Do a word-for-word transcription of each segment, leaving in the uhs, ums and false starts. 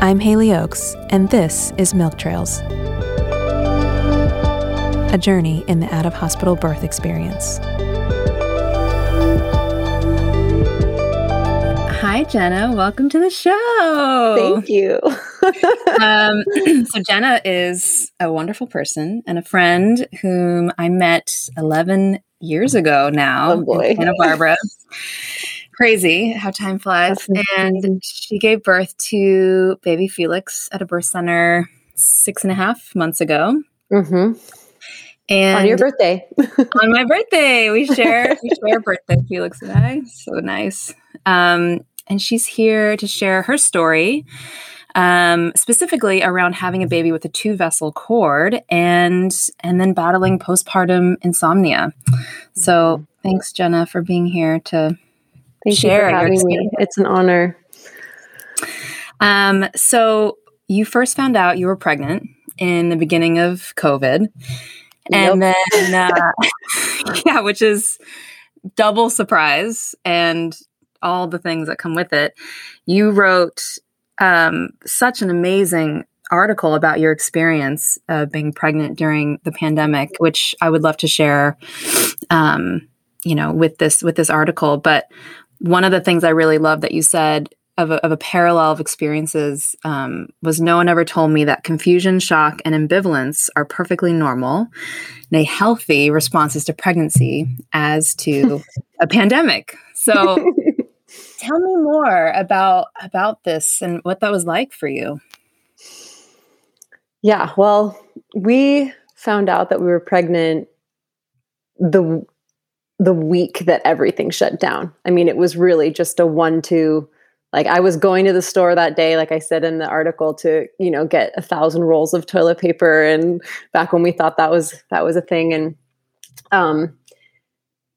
I'm Haley Oaks, and this is Milk Trails, a journey in the out-of-hospital birth experience. Hi, Jenna. Welcome to the show. Thank you. um, so Jenna is a wonderful person and a friend whom I met eleven years ago now oh boy. in Santa Barbara. Crazy how time flies. And she gave birth to baby Felix at a birth center six and a half months ago. Mm-hmm. And on your birthday. On my birthday. We share we share birthday, Felix and I. So nice. Um, and she's here to share her story, um, specifically around having a baby with a two-vessel cord and and then battling postpartum insomnia. So thanks, Jenna, for being here to Thank share. You for having your me. It's an honor. Um, so you first found out you were pregnant in the beginning of COVID. And nope. then, uh, yeah, which is double surprise and all the things that come with it. You wrote um, such an amazing article about your experience of uh, being pregnant during the pandemic, which I would love to share, um, you know, with this with this article. But one of the things I really love that you said of a, of a parallel of experiences um, was no one ever told me that confusion, shock, and ambivalence are perfectly normal and a healthy responses to pregnancy as to a pandemic. So tell me more about about this and what that was like for you. Yeah, well, we found out that we were pregnant the the week that everything shut down. I mean, it was really just a one-two. Like I was going to the store that day, like I said in the article, to, you know, get a thousand rolls of toilet paper. And back when we thought that was, that was a thing, and um,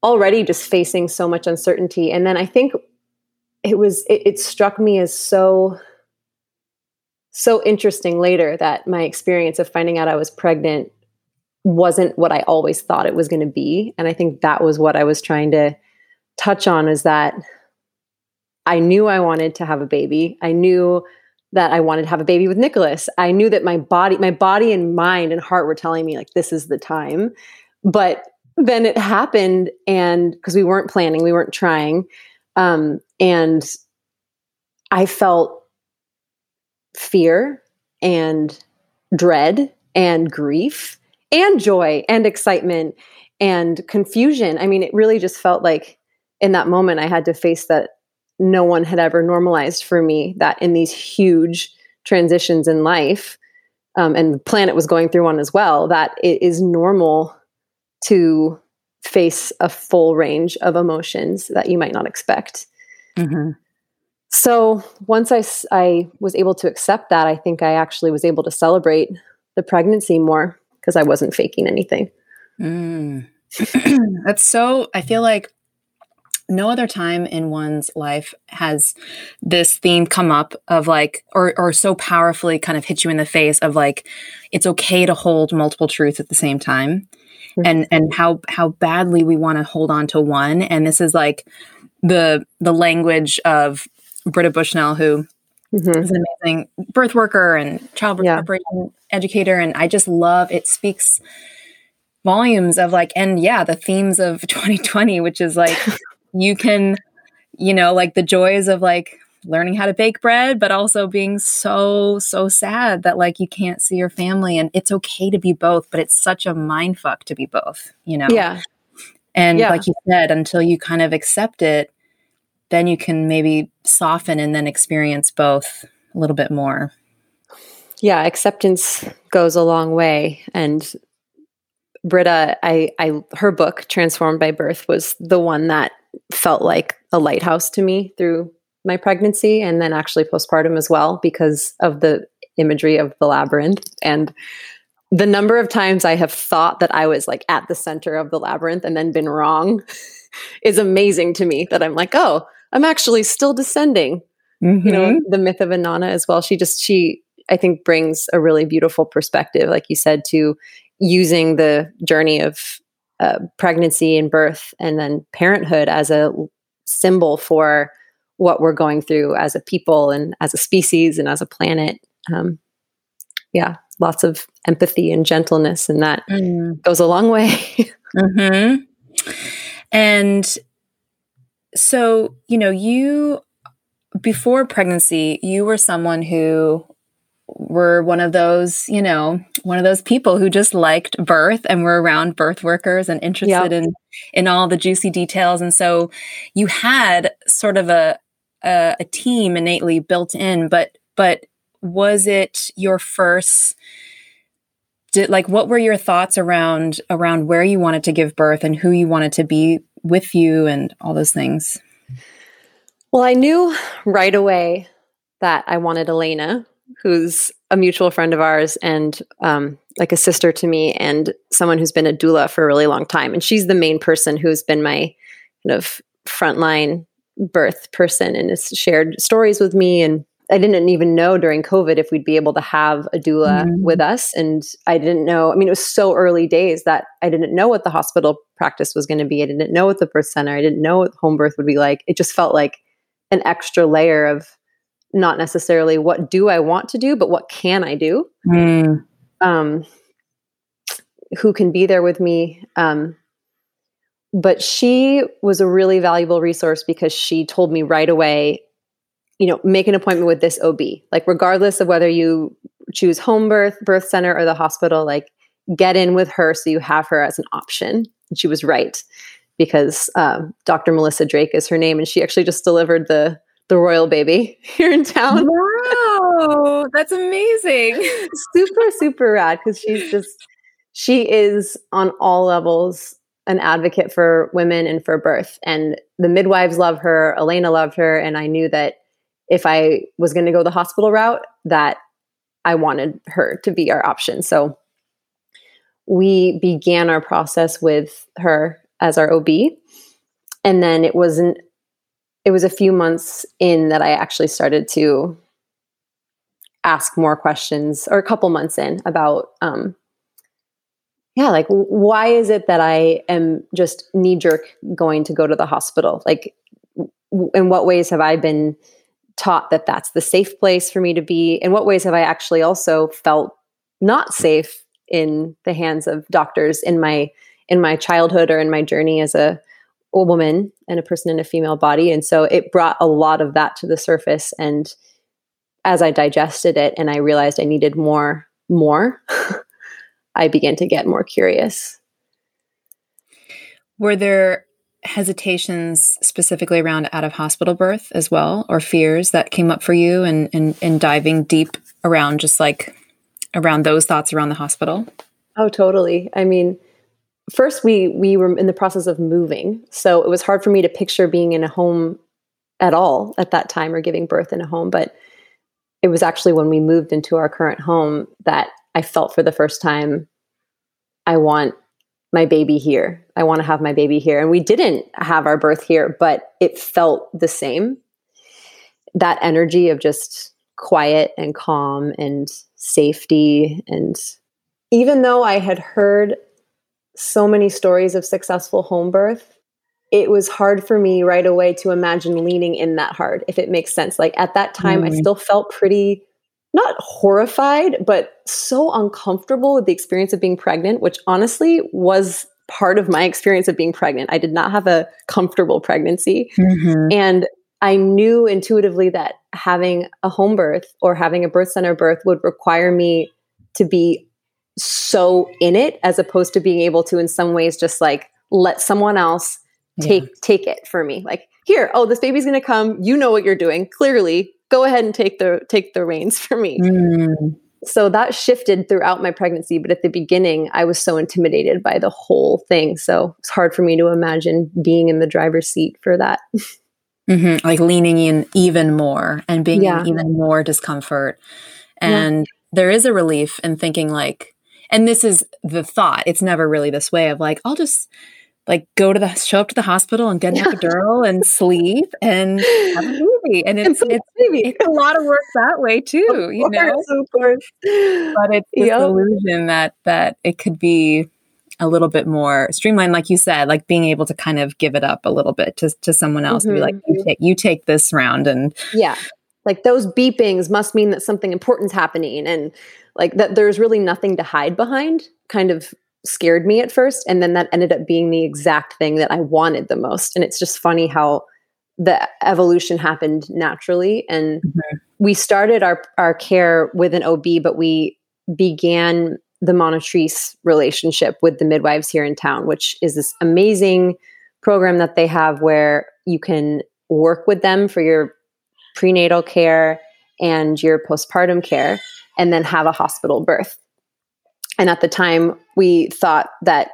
already just facing so much uncertainty. And then I think it was, it, it struck me as so, so interesting later that my experience of finding out I was pregnant wasn't what I always thought it was going to be. And I think that was what I was trying to touch on, is that I knew I wanted to have a baby. I knew that I wanted to have a baby with Nicholas. I knew that my body, my body and mind and heart were telling me, like, this is the time. But then it happened, and because we weren't planning, we weren't trying. Um, and I felt fear and dread and grief and joy and excitement and confusion. I mean, it really just felt like in that moment I had to face that no one had ever normalized for me, that in these huge transitions in life, um, and the planet was going through one as well, that it is normal to face a full range of emotions that you might not expect. Mm-hmm. So once I, I was able to accept that, I think I actually was able to celebrate the pregnancy more because I wasn't faking anything. Mm. That's so, I feel like no other time in one's life has this theme come up of like, or or so powerfully kind of hit you in the face of like, it's okay to hold multiple truths at the same time. Mm-hmm. And and how how badly we want to hold on to one. And this is like the the language of Britta Bushnell, who mm-hmm. is an amazing birth worker and childbirth yeah. preparation educator. And I just love, it speaks volumes of like, and yeah, the themes of twenty twenty, which is like, you can, you know, like the joys of like learning how to bake bread, but also being so, so sad that like you can't see your family, and it's okay to be both, but it's such a mind fuck to be both, you know? Yeah. And yeah. like you said, until you kind of accept it, then you can maybe soften and then experience both a little bit more. Yeah. Acceptance goes a long way. And Britta, I, I, her book Transformed by Birth was the one that felt like a lighthouse to me through my pregnancy, and then actually postpartum as well, because of the imagery of the labyrinth. And the number of times I have thought that I was like at the center of the labyrinth and then been wrong is amazing to me, that I'm like, oh, I'm actually still descending. Mm-hmm. You know, the myth of Inanna as well. She just, she, I think brings a really beautiful perspective, like you said, to using the journey of Uh, pregnancy and birth and then parenthood as a symbol for what we're going through as a people and as a species and as a planet. Um, yeah, lots of empathy and gentleness, and that mm. goes a long way. Mm-hmm. And so, you know, you, before pregnancy, you were someone who were one of those, you know, one of those people who just liked birth and were around birth workers and interested yep. in, in all the juicy details. And so you had sort of a, a, a team innately built in, but, but was it your first, did, like, what were your thoughts around, around where you wanted to give birth and who you wanted to be with you and all those things? Well, I knew right away that I wanted Elena, who's a mutual friend of ours and um, like a sister to me, and someone who's been a doula for a really long time. And she's the main person who's been my kind of frontline birth person and has shared stories with me. And I didn't even know during COVID if we'd be able to have a doula mm-hmm. with us. And I didn't know, I mean, it was so early days that I didn't know what the hospital practice was going to be. I didn't know what the birth center, I didn't know what home birth would be like. It just felt like an extra layer of not necessarily what do I want to do, but what can I do? Mm. Um, who can be there with me? Um, but she was a really valuable resource because she told me right away, you know, make an appointment with this O B, like regardless of whether you choose home birth, birth center, or the hospital, like get in with her so you have her as an option. And she was right, because um, Doctor Melissa Drake is her name, and she actually just delivered the the royal baby here in town. Wow, that's amazing. Super, super rad, because she's just, she is on all levels an advocate for women and for birth. And the midwives love her, Elena loved her, and I knew that if I was going to go the hospital route, that I wanted her to be our option. So we began our process with her as our O B. And then it wasn't, it was a few months in that I actually started to ask more questions, or a couple months in, about, um, yeah, like, why is it that I am just knee jerk going to go to the hospital? Like, w- in what ways have I been taught that that's the safe place for me to be? In what ways have I actually also felt not safe in the hands of doctors in my, in my childhood or in my journey as a, a woman and a person in a female body? And so it brought a lot of that to the surface. And as I digested it and I realized I needed more, more, I began to get more curious. Were there hesitations specifically around out of hospital birth as well, or fears that came up for you and, and, and diving deep around just like around those thoughts around the hospital? Oh, totally. I mean, First, we we were in the process of moving, so it was hard for me to picture being in a home at all at that time, or giving birth in a home. But it was actually when we moved into our current home that I felt for the first time, I want my baby here. I want to have my baby here. And we didn't have our birth here, but it felt the same. That energy of just quiet and calm and safety. And even though I had heard so many stories of successful home birth, it was hard for me right away to imagine leaning in that hard, if it makes sense. Like at that time, mm-hmm. I still felt pretty, not horrified, but so uncomfortable with the experience of being pregnant, which honestly was part of my experience of being pregnant. I did not have a comfortable pregnancy. Mm-hmm. And I knew intuitively that having a home birth or having a birth center birth would require me to be so in it, as opposed to being able to in some ways just like let someone else take yeah. take it for me. Like, here, oh, this baby's gonna come, you know what you're doing, clearly, go ahead and take the take the reins for me. Mm. So that shifted throughout my pregnancy, but at the beginning I was so intimidated by the whole thing, so it's hard for me to imagine being in the driver's seat for that. Mm-hmm. Like leaning in even more and being yeah. in even more discomfort. And yeah. there is a relief in thinking like, and this is the thought, it's never really this way of like, I'll just like go to the, show up to the hospital and get an epidural and sleep and have a baby. And it's, it's, it's a lot of work that way too, of you course, know, of course. But it's this yep. illusion that, that it could be a little bit more streamlined, like you said, like being able to kind of give it up a little bit to, to someone else mm-hmm. and be like, you take, you take this round. And yeah, like those beepings must mean that something important's happening. And like that there's really nothing to hide behind kind of scared me at first. And then that ended up being the exact thing that I wanted the most. And it's just funny how the evolution happened naturally. And mm-hmm. we started our, our care with an O B, but we began the monitrice relationship with the midwives here in town, which is this amazing program that they have where you can work with them for your prenatal care and your postpartum care, and then have a hospital birth. And at the time, we thought that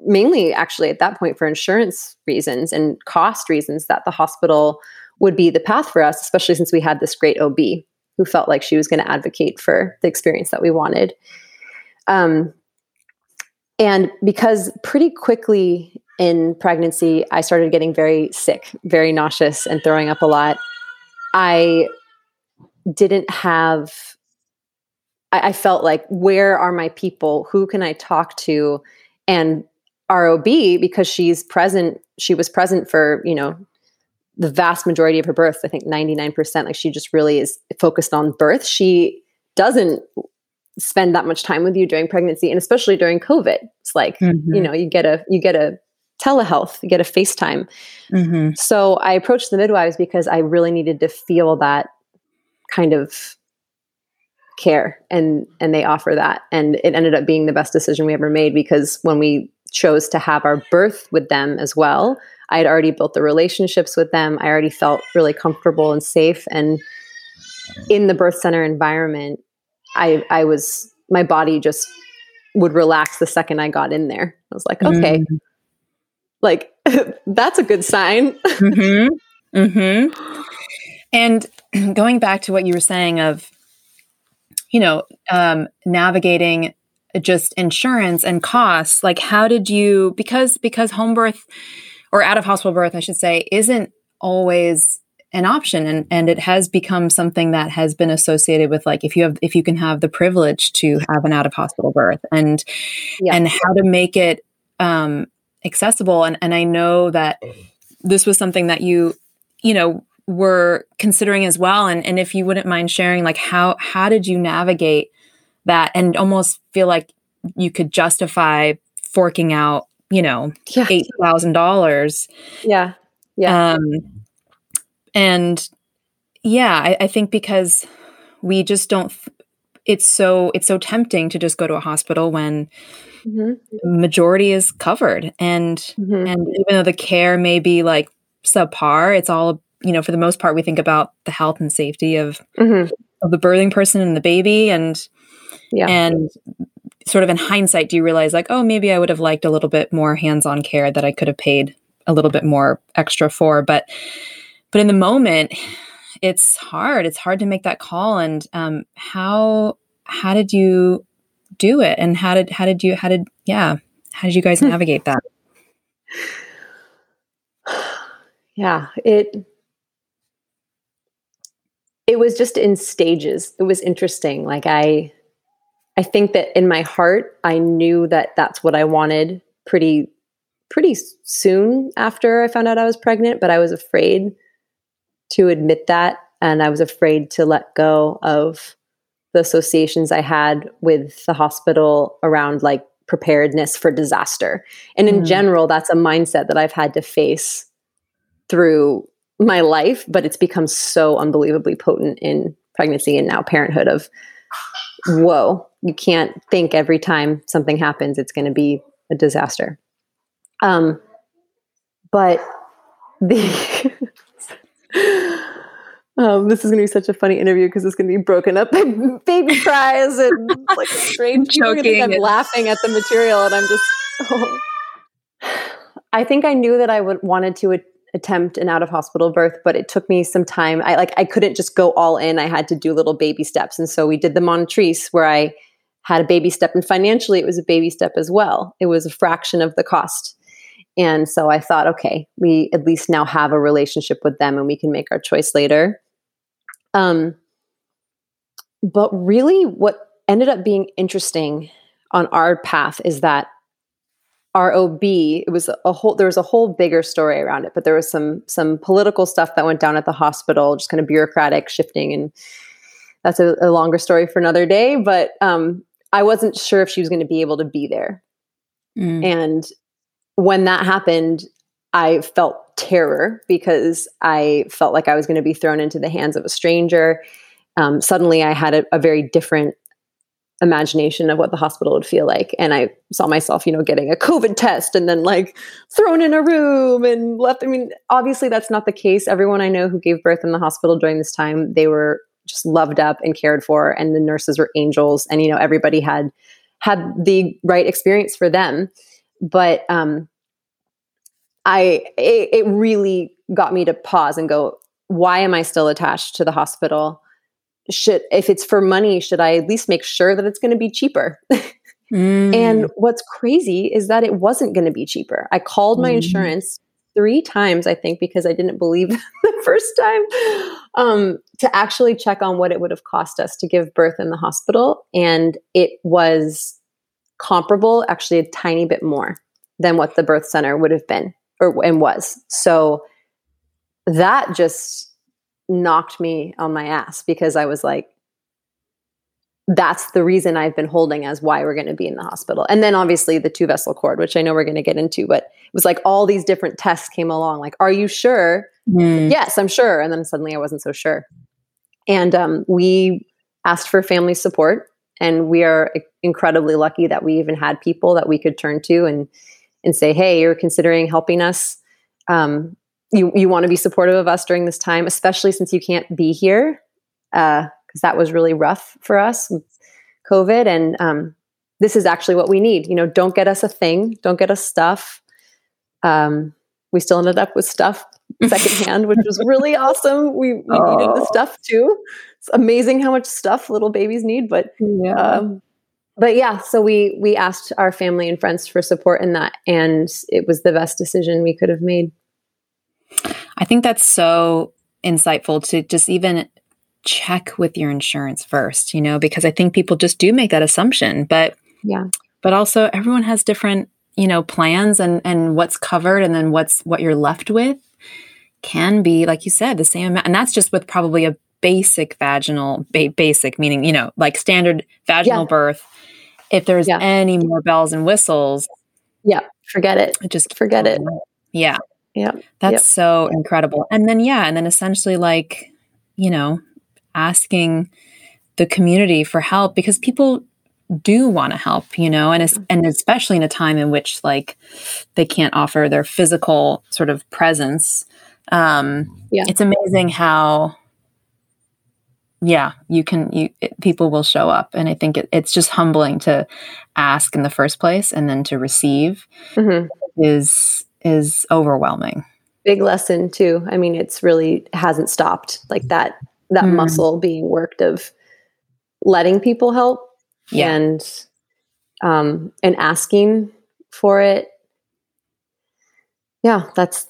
mainly actually at that point for insurance reasons and cost reasons that the hospital would be the path for us, especially since we had this great O B who felt like she was going to advocate for the experience that we wanted. Um, and because pretty quickly in pregnancy, I started getting very sick, very nauseous, and throwing up a lot. I didn't have, I, I felt like, where are my people? Who can I talk to? And our O B, because she's present, she was present for, you know, the vast majority of her birth, I think ninety-nine percent, like she just really is focused on birth. She doesn't spend that much time with you during pregnancy, and especially during COVID. It's like, mm-hmm. you know, you get a, you get a telehealth, you get a FaceTime. Mm-hmm. So I approached the midwives because I really needed to feel that kind of care, and, and they offer that. And it ended up being the best decision we ever made, because when we chose to have our birth with them as well, I had already built the relationships with them. I already felt really comfortable and safe. And in the birth center environment, I, I was, my body just would relax the second I got in there. I was like, okay, mm-hmm. like that's a good sign. mm-hmm. Mm-hmm. And going back to what you were saying of, you know, um, navigating just insurance and costs, like how did you, because, because home birth or out of hospital birth, I should say, isn't always an option. And, and it has become something that has been associated with like, if you have, if you can have the privilege to have an out of hospital birth, and, yeah. and how to make it, um, accessible. And, and I know that this was something that you, you know, were considering as well. And, and if you wouldn't mind sharing, like how, how did you navigate that and almost feel like you could justify forking out, you know, yeah. eight thousand dollars. Yeah. Yeah. Um, And yeah, I, I think because we just don't, it's so, it's so tempting to just go to a hospital when mm-hmm. majority is covered. And, mm-hmm. and even though the care may be like subpar, it's all, you know, for the most part, we think about the health and safety of, mm-hmm. of the birthing person and the baby. And, yeah. and sort of in hindsight, do you realize like, oh, maybe I would have liked a little bit more hands-on care that I could have paid a little bit more extra for, but But in the moment, it's hard. It's hard to make that call. And um, how how did you do it? And how did how did you how did yeah how did you guys navigate that? Yeah, it it was just in stages. It was interesting. Like I I think that in my heart, I knew that that's what I wanted pretty pretty soon after I found out I was pregnant. But I was afraid to admit that. And I was afraid to let go of the associations I had with the hospital around like preparedness for disaster. And in mm. general, that's a mindset that I've had to face through my life, but it's become so unbelievably potent in pregnancy and now parenthood of, whoa, you can't think every time something happens, it's going to be a disaster. Um, but the... Um, this is going to be such a funny interview because it's going to be broken up by baby cries and like strange people. I'm laughing at the material, and I'm just. Oh. I think I knew that I would wanted to a- attempt an out of hospital birth, but it took me some time. I like I couldn't just go all in. I had to do little baby steps, and so we did the monitrice where I had a baby step, and financially it was a baby step as well. It was a fraction of the cost. And so I thought, okay, we at least now have a relationship with them and we can make our choice later. Um, but really what ended up being interesting on our path is that our O B, it was a whole, there was a whole bigger story around it, but there was some, some political stuff that went down at the hospital, just kind of bureaucratic shifting. And that's a, a longer story for another day, but um, I wasn't sure if she was going to be able to be there. Mm. And when that happened, I felt terror because I felt like I was going to be thrown into the hands of a stranger. Um, suddenly I had a, a very different imagination of what the hospital would feel like. And I saw myself, you know, getting a COVID test and then like thrown in a room and left. I mean, obviously that's not the case. Everyone I know who gave birth in the hospital during this time, they were just loved up and cared for. And the nurses were angels. And, you know, everybody had had the right experience for them. But um, I, it, it really got me to pause and go, why am I still attached to the hospital? Should, if it's for money, should I at least make sure that it's going to be cheaper? mm. And what's crazy is that it wasn't going to be cheaper. I called my mm. insurance three times, I think, because I didn't believe the first time, um, to actually check on what it would have cost us to give birth in the hospital. And it was comparable, actually a tiny bit more than what the birth center would have been or and was. So that just knocked me on my ass because I was like, that's the reason I've been holding as why we're going to be in the hospital. And then obviously the two vessel cord, which I know we're going to get into, but it was like all these different tests came along. Like, are you sure? Mm. Yes, I'm sure. And then suddenly I wasn't so sure. And um, we asked for family support, and we are incredibly lucky that we even had people that we could turn to and, and say, hey, you're considering helping us. Um, You you want to be supportive of us during this time, especially since you can't be here, because uh, that was really rough for us, COVID. And um, this is actually what we need. You know, don't get us a thing. Don't get us stuff. Um, we still ended up with stuff secondhand, which was really awesome. We, we oh. needed the stuff too. It's amazing how much stuff little babies need. But yeah, um, but yeah. So we we asked our family and friends for support in that, and it was the best decision we could have made. I think that's so insightful to just even check with your insurance first, you know, because I think people just do make that assumption, but, yeah, but also everyone has different, you know, plans and, and what's covered. And then what's, what you're left with can be, like you said, the same amount. And that's just with probably a basic vaginal ba- basic meaning, you know, like standard vaginal yeah. birth. If there's yeah. any more bells and whistles. Yeah. Forget it. Just forget it. Yeah. Yeah. That's yep. so incredible. And then, yeah. And then essentially like, you know, asking the community for help, because people do want to help, you know, and, mm-hmm. and especially in a time in which like they can't offer their physical sort of presence. Um, yeah. It's amazing how, yeah, you can, you, it, people will show up. And I think it, it's just humbling to ask in the first place and then to receive mm-hmm. is is overwhelming. Big lesson too. I mean, it's really hasn't stopped, like that, that mm. muscle being worked of letting people help yeah. and, um, and asking for it. Yeah. That's,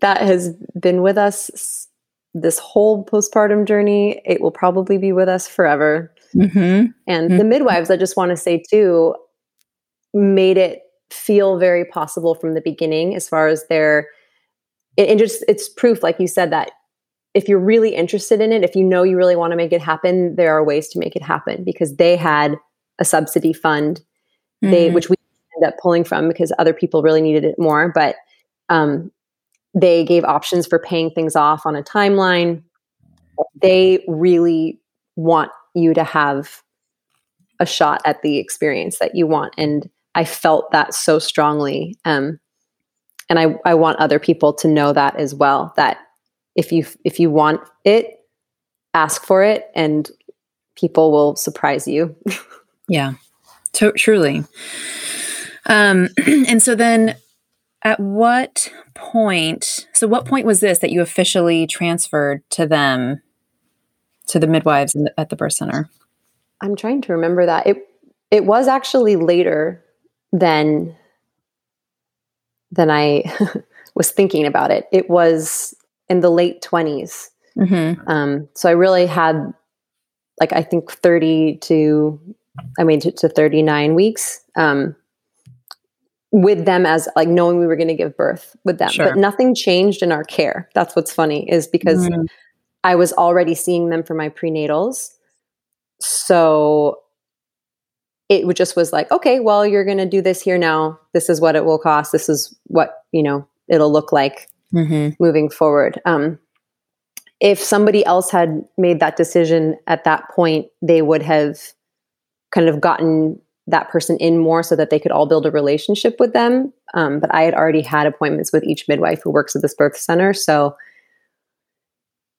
that has been with us this whole postpartum journey. It will probably be with us forever. Mm-hmm. And mm-hmm. the midwives, I just want to say too, made it feel very possible from the beginning, as far as their, it, it just, it's proof, like you said, that if you're really interested in it, if you know you really want to make it happen, there are ways to make it happen, because they had a subsidy fund, mm-hmm. they, which we ended up pulling from because other people really needed it more. But um, they gave options for paying things off on a timeline. They really want you to have a shot at the experience that you want. And I felt that so strongly. Um, and I, I want other people to know that as well, that if you, if you want it, ask for it and people will surprise you. yeah, to- truly. Um, and so then at what point, so what point was this that you officially transferred to them, to the midwives in the, at the birth center? I'm trying to remember that. It, it was actually later Then, then I was thinking about it. It was in the late twenties. Mm-hmm. Um, so I really had, like, I think thirty to, I mean, to, to thirty-nine weeks. Um, with them as like knowing we were going to give birth with them, sure. but nothing changed in our care. That's what's funny is because mm. I was already seeing them for my prenatals. So it just was like, okay, well, you're going to do this here now. This is what it will cost. This is what, you know, it'll look like mm-hmm. moving forward. Um, if somebody else had made that decision at that point, they would have kind of gotten that person in more so that they could all build a relationship with them. Um, but I had already had appointments with each midwife who works at this birth center. So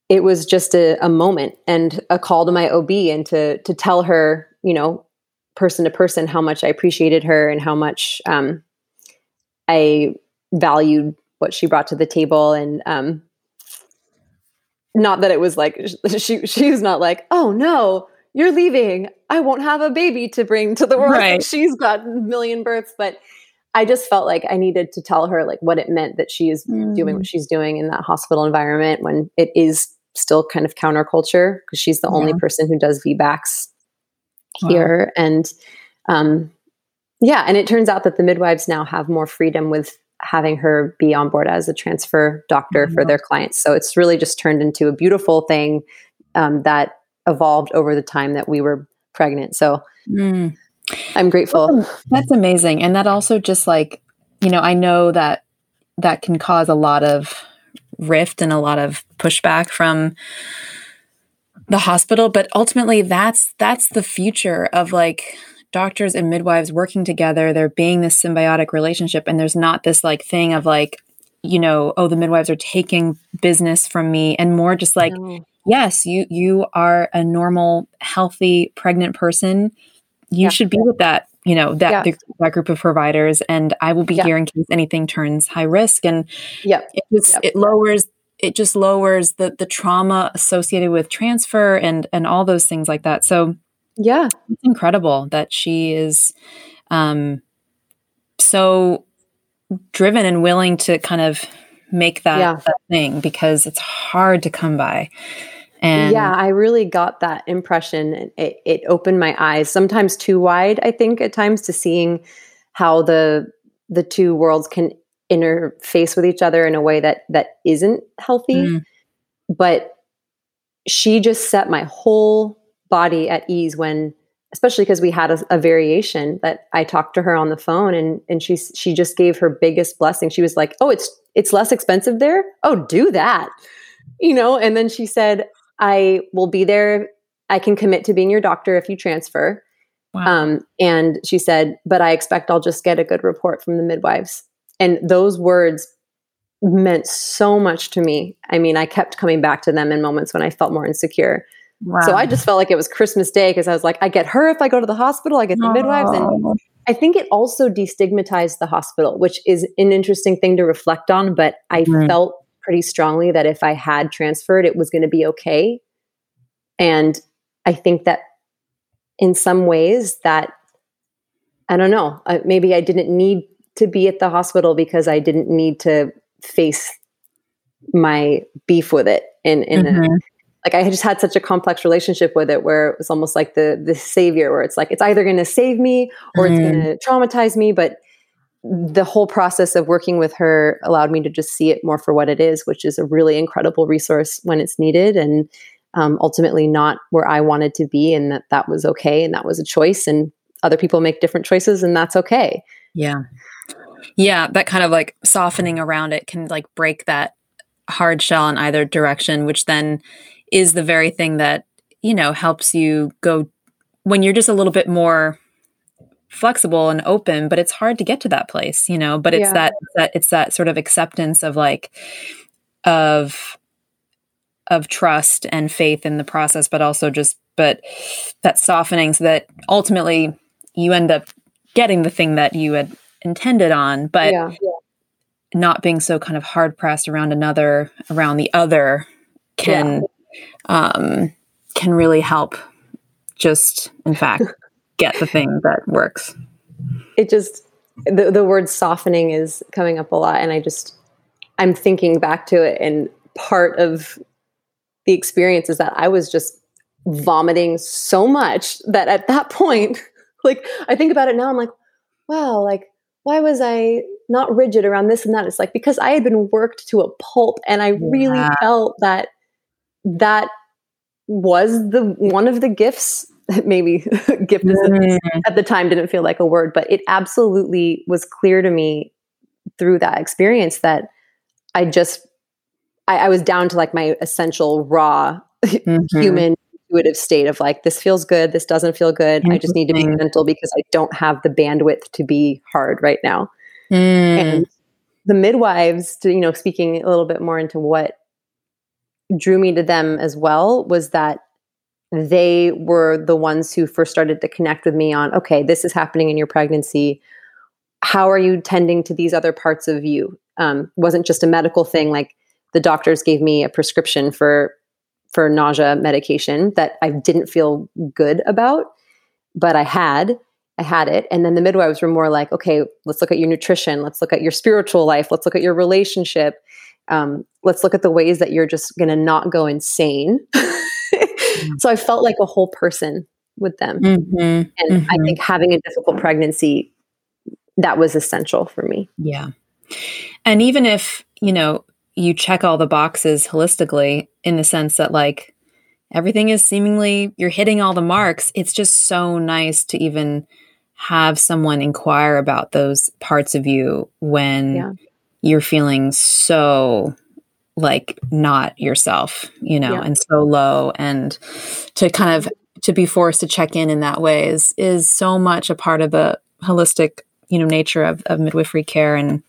it was just a, a moment and a call to my O B and to, to tell her, you know, person to person, how much I appreciated her and how much um, I valued what she brought to the table. And um, not that it was like, she, she was not like, oh no, you're leaving. I won't have a baby to bring to the world. Right. She's got a million births, but I just felt like I needed to tell her like what it meant that she is mm. doing what she's doing in that hospital environment when it is still kind of counterculture because she's the yeah. only person who does V BACs here. Wow. And um, yeah. And it turns out that the midwives now have more freedom with having her be on board as a transfer doctor mm-hmm. for their clients. So it's really just turned into a beautiful thing um, that evolved over the time that we were pregnant. So mm. I'm grateful. That's amazing. And that also just like, you know, I know that that can cause a lot of rift and a lot of pushback from the hospital, but ultimately that's, that's the future of like doctors and midwives working together. There being this symbiotic relationship and there's not this like thing of like, you know, oh, the midwives are taking business from me and more just like, no. yes, you, you are a normal, healthy, pregnant person. You yeah. should be with that, you know, that, yeah. the, that group of providers. And I will be yeah. here in case anything turns high risk. And yeah. it just, yeah. it lowers, it just lowers the, the trauma associated with transfer and, and all those things like that. So yeah, it's incredible that she is um, so driven and willing to kind of make that, yeah. that thing because it's hard to come by. And yeah, I really got that impression. It, it opened my eyes, sometimes too wide, I think, at times to seeing how the the two worlds can interface with each other in a way that that isn't healthy. Mm. But she just set my whole body at ease when, especially because we had a, a variation that I talked to her on the phone, and and she she just gave her biggest blessing. She was like, "Oh, it's it's less expensive there. Oh, do that," you know. And then she said, I will be there. I can commit to being your doctor if you transfer. Wow. Um, and she said, but I expect I'll just get a good report from the midwives. And those words meant so much to me. I mean, I kept coming back to them in moments when I felt more insecure. Wow. So I just felt like it was Christmas Day because I was like, I get her if I go to the hospital, I get the oh. midwives. And I think it also destigmatized the hospital, which is an interesting thing to reflect on. But I mm. felt pretty strongly that if I had transferred, it was going to be okay. And I think that in some ways that, I don't know, uh, maybe I didn't need to be at the hospital because I didn't need to face my beef with it. And in, in mm-hmm. like, I just had such a complex relationship with it where it was almost like the, the savior, where it's like, it's either going to save me or mm. it's going to traumatize me. But the whole process of working with her allowed me to just see it more for what it is, which is a really incredible resource when it's needed and um, ultimately not where I wanted to be. And that that was okay. And that was a choice, and other people make different choices, and that's okay. Yeah. Yeah. That kind of like softening around it can like break that hard shell in either direction, which then is the very thing that, you know, helps you go when you're just a little bit more flexible and open, but it's hard to get to that place, you know, but it's yeah. that, that, it's that sort of acceptance of like, of, of trust and faith in the process, but also just, but that softening so that ultimately you end up getting the thing that you had intended on, but yeah. not being so kind of hard pressed around another, around the other can, yeah. um, can really help just in fact, get the thing that works. It just, the, the word softening is coming up a lot. And I just, I'm thinking back to it. And part of the experience is that I was just vomiting so much that at that point, like I think about it now, I'm like, wow, like why was I not rigid around this and that? It's like, because I had been worked to a pulp, and I really yeah. felt that that was the, one of the gifts, maybe gift mm. at the time didn't feel like a word, but it absolutely was clear to me through that experience that I just, I, I was down to like my essential raw mm-hmm. human intuitive state of like, this feels good. This doesn't feel good. I just need to be gentle because I don't have the bandwidth to be hard right now. Mm. And the midwives, to, you know, speaking a little bit more into what drew me to them as well, was that they were the ones who first started to connect with me on, okay, this is happening in your pregnancy. How are you tending to these other parts of you? Um, it wasn't just a medical thing. Like the doctors gave me a prescription for for nausea medication that I didn't feel good about, but I had, I had it. And then the midwives were more like, okay, let's look at your nutrition. Let's look at your spiritual life. Let's look at your relationship. Um, let's look at the ways that you're just going to not go insane. So I felt like a whole person with them. Mm-hmm. And mm-hmm. I think having a difficult pregnancy, that was essential for me. Yeah. And even if, you know, you check all the boxes holistically in the sense that like everything is seemingly you're hitting all the marks. It's just so nice to even have someone inquire about those parts of you when yeah. you're feeling so like not yourself, you know, yeah. and so low, and to kind of, to be forced to check in in that way is, is so much a part of the holistic, you know, nature of, of midwifery care. And,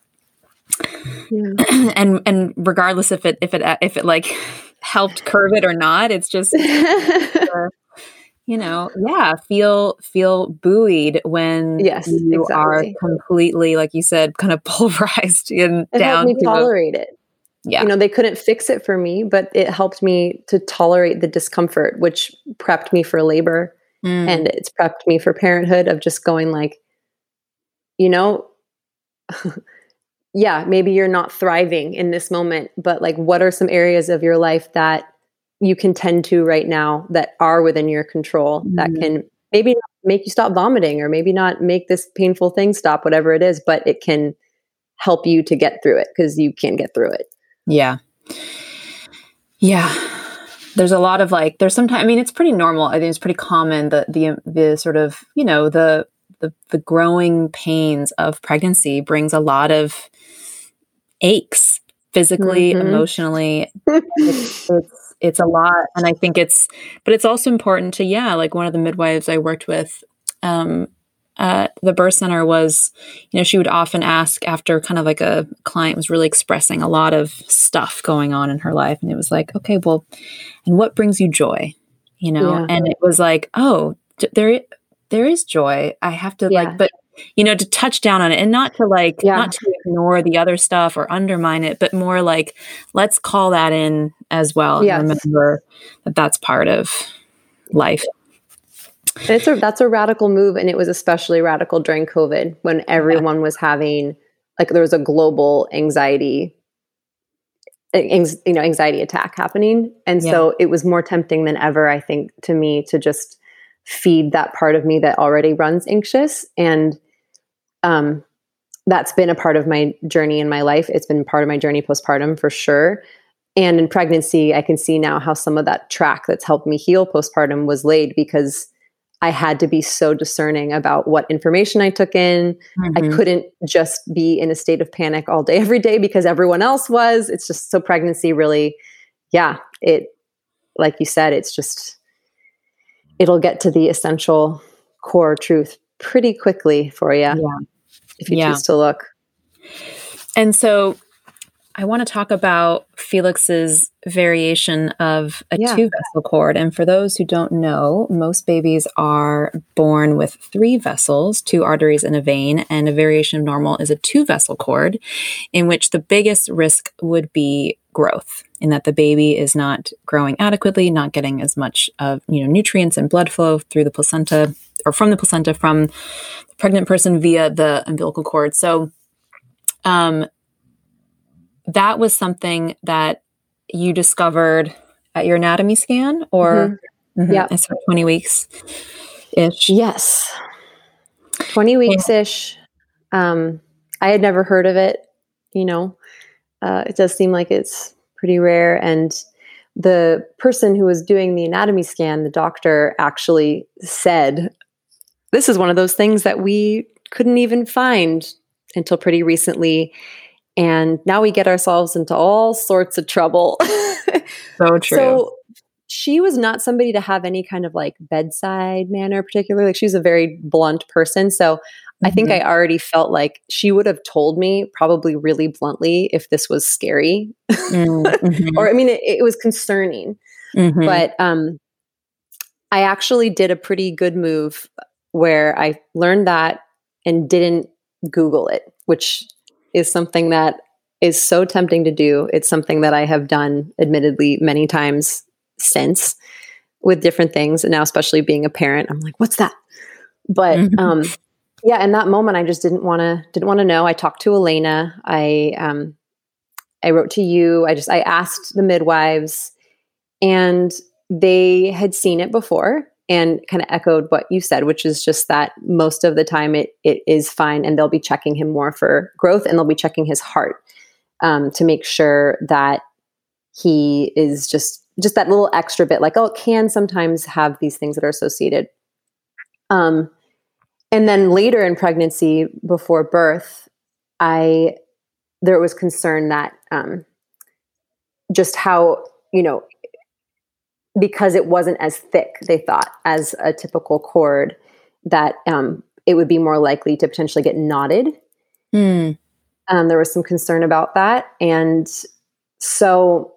Yeah. and and regardless if it if it if it like helped curve it or not, it's just you know yeah feel feel buoyed when yes, you exactly. are completely, like you said, kind of pulverized and it down. Helped me to tolerate a, it. Yeah, you know, they couldn't fix it for me, but it helped me to tolerate the discomfort, which prepped me for labor, mm. and it's prepped me for parenthood of just going like, you know. Yeah, maybe you're not thriving in this moment, but like, what are some areas of your life that you can tend to right now that are within your control mm-hmm. that can maybe not make you stop vomiting, or maybe not make this painful thing stop, whatever it is, but it can help you to get through it because you can get through it. Yeah. Yeah. There's a lot of like, there's sometimes, I mean, it's pretty normal. I think it's pretty common that the, the sort of, you know, the, the, the growing pains of pregnancy brings a lot of aches physically, mm-hmm. emotionally. it's, it's, it's a lot. And I think it's, but it's also important to, yeah, like one of the midwives I worked with, um, at the birth center was, you know, she would often ask after kind of like a client was really expressing a lot of stuff going on in her life. And it was like, okay, well, and what brings you joy, you know? Yeah. And it was like, oh, there there is joy. I have to yeah. like, but you know, to touch down on it and not to like, yeah. not to ignore the other stuff or undermine it, but more like, let's call that in as well. Yes. And remember that that's part of life. And it's a, that's a radical move. And it was especially radical during COVID when everyone yeah. was having, like, there was a global anxiety, ang- you know, anxiety attack happening. And yeah. so it was more tempting than ever, I think, to me to just feed that part of me that already runs anxious. And um, that's been a part of my journey in my life. It's been part of my journey postpartum for sure. And in pregnancy, I can see now how some of that track that's helped me heal postpartum was laid, because I had to be so discerning about what information I took in. Mm-hmm. I couldn't just be in a state of panic all day, every day, because everyone else was. It's just so pregnancy really, yeah, it, like you said, it's just, it'll get to the essential core truth pretty quickly for you yeah. if you yeah. choose to look. And so I want to talk about Felix's variation of a yeah. two-vessel cord. And for those who don't know, most babies are born with three vessels, two arteries and a vein, and a variation of normal is a two-vessel cord, in which the biggest risk would be growth, in that the baby is not growing adequately, not getting as much of, you know, nutrients and blood flow through the placenta, or from the placenta, from the pregnant person via the umbilical cord. So um, that was something that you discovered at your anatomy scan, or mm-hmm. mm-hmm, yeah, so twenty weeks ish. Yes, twenty weeks ish. Um, I had never heard of it. You know, uh, it does seem like it's pretty rare. And the person who was doing the anatomy scan, the doctor, actually said, this is one of those things that we couldn't even find until pretty recently. And now we get ourselves into all sorts of trouble. So true. So she was not somebody to have any kind of like bedside manner particularly. Like, she was a very blunt person. So mm-hmm. I think I already felt like she would have told me probably really bluntly if this was scary mm-hmm. or, I mean, it, it was concerning, mm-hmm. but um, I actually did a pretty good move where I learned that and didn't Google it, which is something that is so tempting to do. It's something that I have done admittedly many times since with different things. And now, especially being a parent, I'm like, what's that? But, mm-hmm. um, yeah, in that moment, I just didn't want to, didn't want to know. I talked to Elena. I, um, I wrote to you. I just, I asked the midwives, and they had seen it before and kind of echoed what you said, which is just that most of the time it it is fine, and they'll be checking him more for growth, and they'll be checking his heart um, to make sure that he is just, just that little extra bit, like, oh, it can sometimes have these things that are associated. Um, and then later in pregnancy, before birth, I, there was concern that um, just how, you know, because it wasn't as thick, they thought, as a typical cord, that um, it would be more likely to potentially get knotted. Mm. Um, there was some concern about that. And so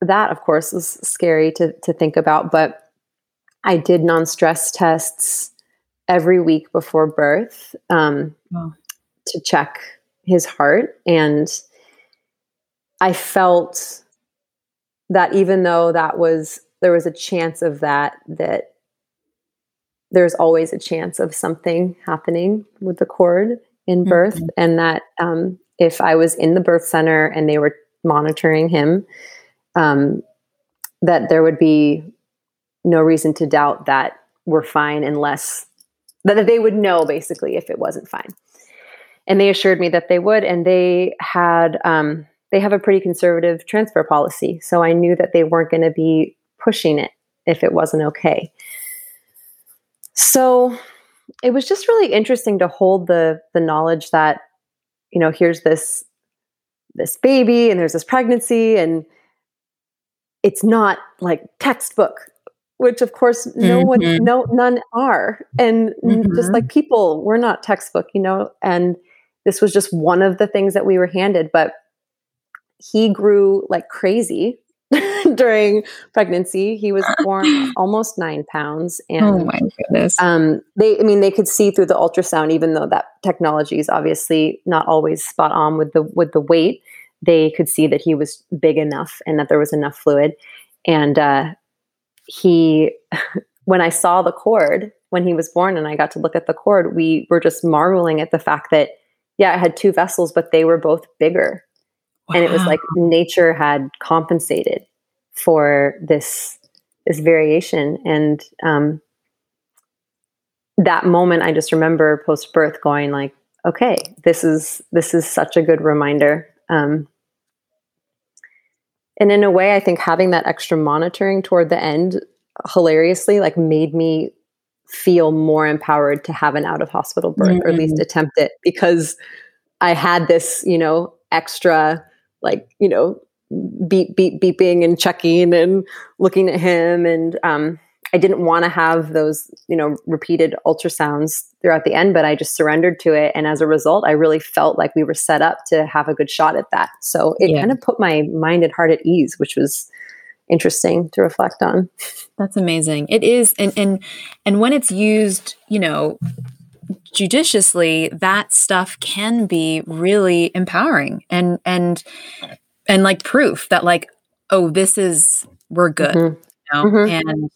that, of course, was scary to, to think about. But I did non-stress tests every week before birth um, oh. to check his heart. And I felt that even though that was, there was a chance of that, that there's always a chance of something happening with the cord in birth. Mm-hmm. And that um, if I was in the birth center and they were monitoring him, um, that there would be no reason to doubt that we're fine, unless that they would know basically if it wasn't fine. And they assured me that they would. And they had, um, they have a pretty conservative transfer policy. So I knew that they weren't going to be pushing it if it wasn't okay. So it was just really interesting to hold the the knowledge that, you know, here's this, this baby, and there's this pregnancy, and it's not like textbook, which of course no mm-hmm. one, no, none are. And mm-hmm. just like people, we're not textbook, you know, and this was just one of the things that we were handed. But he grew like crazy during pregnancy. He was born almost nine pounds. And, oh my goodness. Um, they, I mean, they could see through the ultrasound, even though that technology is obviously not always spot on with the, with the weight. They could see that he was big enough and that there was enough fluid. And, uh, he, when I saw the cord, when he was born and I got to look at the cord, we were just marveling at the fact that, yeah, it had two vessels, but they were both bigger. Wow. And it was like nature had compensated for this, this variation. And, um, that moment, I just remember post-birth going like, okay, this is, this is such a good reminder. Um, and in a way, I think having that extra monitoring toward the end, hilariously, like made me feel more empowered to have an out of hospital birth, mm-hmm. or at least attempt it, because I had this, you know, extra, like, you know, beep, beep, beeping and checking and looking at him. And um, I didn't want to have those, you know, repeated ultrasounds throughout the end, but I just surrendered to it. And as a result, I really felt like we were set up to have a good shot at that. So it yeah. kind of put my mind and heart at ease, which was interesting to reflect on. That's amazing. It is. And, and, and when it's used, you know, judiciously, that stuff can be really empowering and, and, and like proof that like, oh, this is, we're good. Mm-hmm. You know? Mm-hmm. And,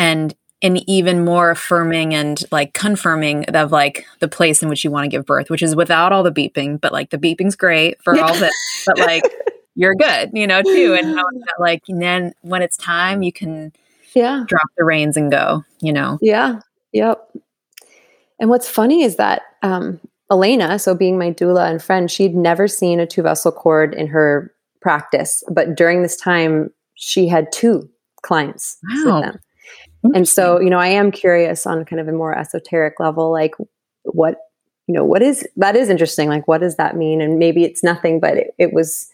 and, and even more affirming and like confirming of like the place in which you want to give birth, which is without all the beeping, but like the beeping's great for all this, but like you're good, you know, too. And that, like, and then when it's time, you can yeah. drop the reins and go, you know? Yeah. Yep. And what's funny is that um, Elena, so being my doula and friend, she'd never seen a two-vessel cord in her practice. But during this time, she had two clients wow. with them. And so, you know, I am curious on kind of a more esoteric level, like what, you know, what is, that is interesting. Like, what does that mean? And maybe it's nothing, but it, it was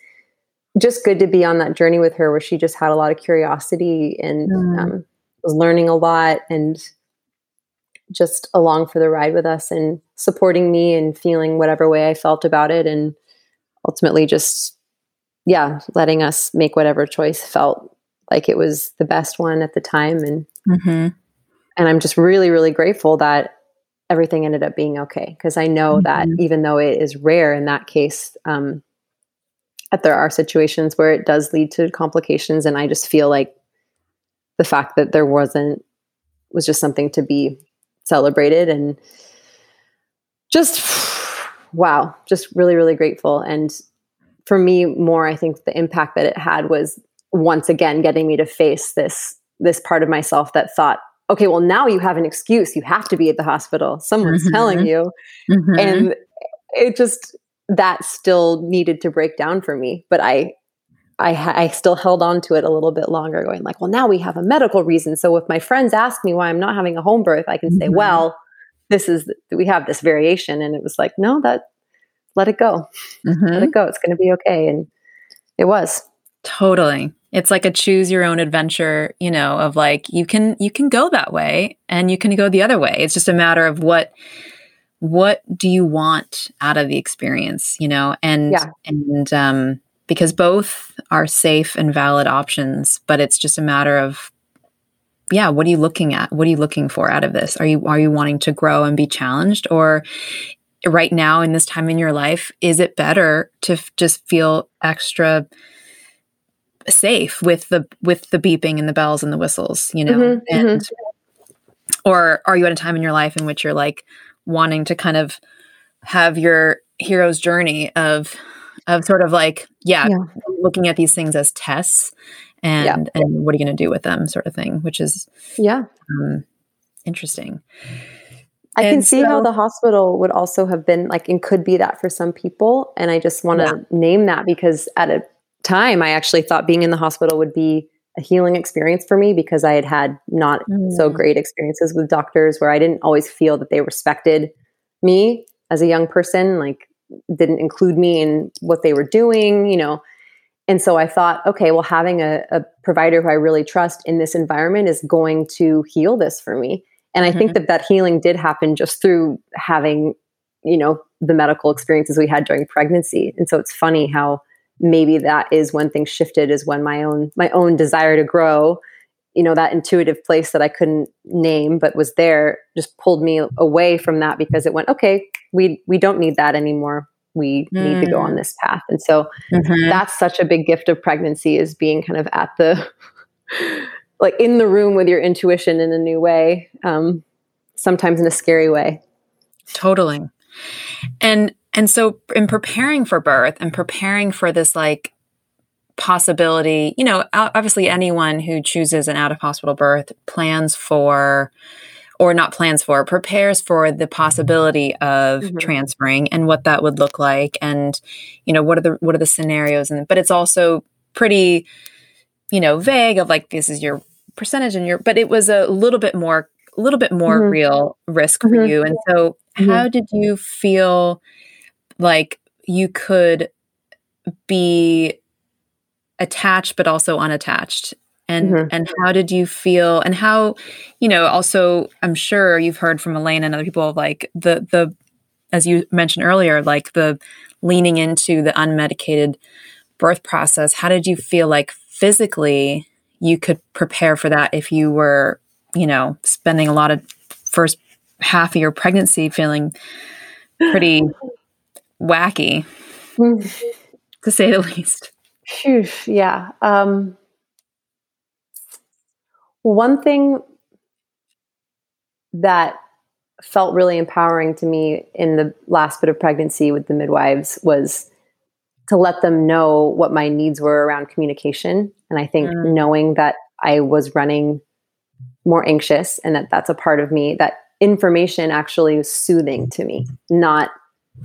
just good to be on that journey with her where she just had a lot of curiosity and mm. um, was learning a lot and just along for the ride with us and supporting me and feeling whatever way I felt about it. And ultimately just, yeah, letting us make whatever choice felt like it was the best one at the time. And mm-hmm. and I'm just really, really grateful that everything ended up being okay. Because I know mm-hmm. that even though it is rare in that case, um, that there are situations where it does lead to complications. And I just feel like the fact that there wasn't was just something to be celebrated and just, wow, just really, really grateful. And for me more, I think the impact that it had was once again, getting me to face this, this part of myself that thought, okay, well now you have an excuse. You have to be at the hospital. Someone's mm-hmm. telling you. Mm-hmm. And it just, that still needed to break down for me. But I, I, I still held on to it a little bit longer going like, well, now we have a medical reason. So if my friends ask me why I'm not having a home birth, I can mm-hmm. say, well, this is, we have this variation. And it was like, no, that let it go, mm-hmm. let it go. It's going to be okay. And it was. Totally. It's like a choose your own adventure, you know, of like, you can, you can go that way and you can go the other way. It's just a matter of what, what do you want out of the experience, you know? And, yeah. and, um, because both are safe and valid options, but it's just a matter of, yeah, what are you looking at? What are you looking for out of this? Are you, are you wanting to grow and be challenged? Or right now in this time in your life, is it better to f- just feel extra safe with the with the beeping and the bells and the whistles, you know, mm-hmm, and mm-hmm. or are you at a time in your life in which you're like wanting to kind of have your hero's journey of of sort of like yeah, yeah. looking at these things as tests and yeah. and what are you going to do with them sort of thing, which is yeah um, interesting. I and can see so, how the hospital would also have been like and could be that for some people, and I just want to yeah. name that because at a time, I actually thought being in the hospital would be a healing experience for me because I had had not mm. so great experiences with doctors where I didn't always feel that they respected me as a young person, like didn't include me in what they were doing, you know. And so I thought, okay, well, having a, a provider who I really trust in this environment is going to heal this for me. And mm-hmm. I think that that healing did happen just through having, you know, the medical experiences we had during pregnancy. And so it's funny how maybe that is when things shifted, is when my own, my own desire to grow, you know, that intuitive place that I couldn't name, but was there, just pulled me away from that because it went, okay, we, we don't need that anymore. We mm. need to go on this path. And so mm-hmm. that's such a big gift of pregnancy, is being kind of at the, like in the room with your intuition in a new way. Um, sometimes in a scary way. Totally. And, And so in preparing for birth and preparing for this like possibility, you know, obviously anyone who chooses an out of hospital birth plans for, or not plans for, prepares for the possibility of mm-hmm. transferring and what that would look like. And, you know, what are the, what are the scenarios? And, but it's also pretty, you know, vague of like, this is your percentage and your, but it was a little bit more, a little bit more mm-hmm. real risk mm-hmm. for you. And so mm-hmm. how did you feel like you could be attached, but also unattached? And, mm-hmm. and how did you feel, and how, you know, also I'm sure you've heard from Elena and other people of like the, the, as you mentioned earlier, like the leaning into the unmedicated birth process. How did you feel like physically you could prepare for that if you were, you know, spending a lot of first half of your pregnancy feeling pretty wacky, to say the least? Yeah. Um, one thing that felt really empowering to me in the last bit of pregnancy with the midwives was to let them know what my needs were around communication. And I think mm. knowing that I was running more anxious and that that's a part of me, that information actually was soothing to me, not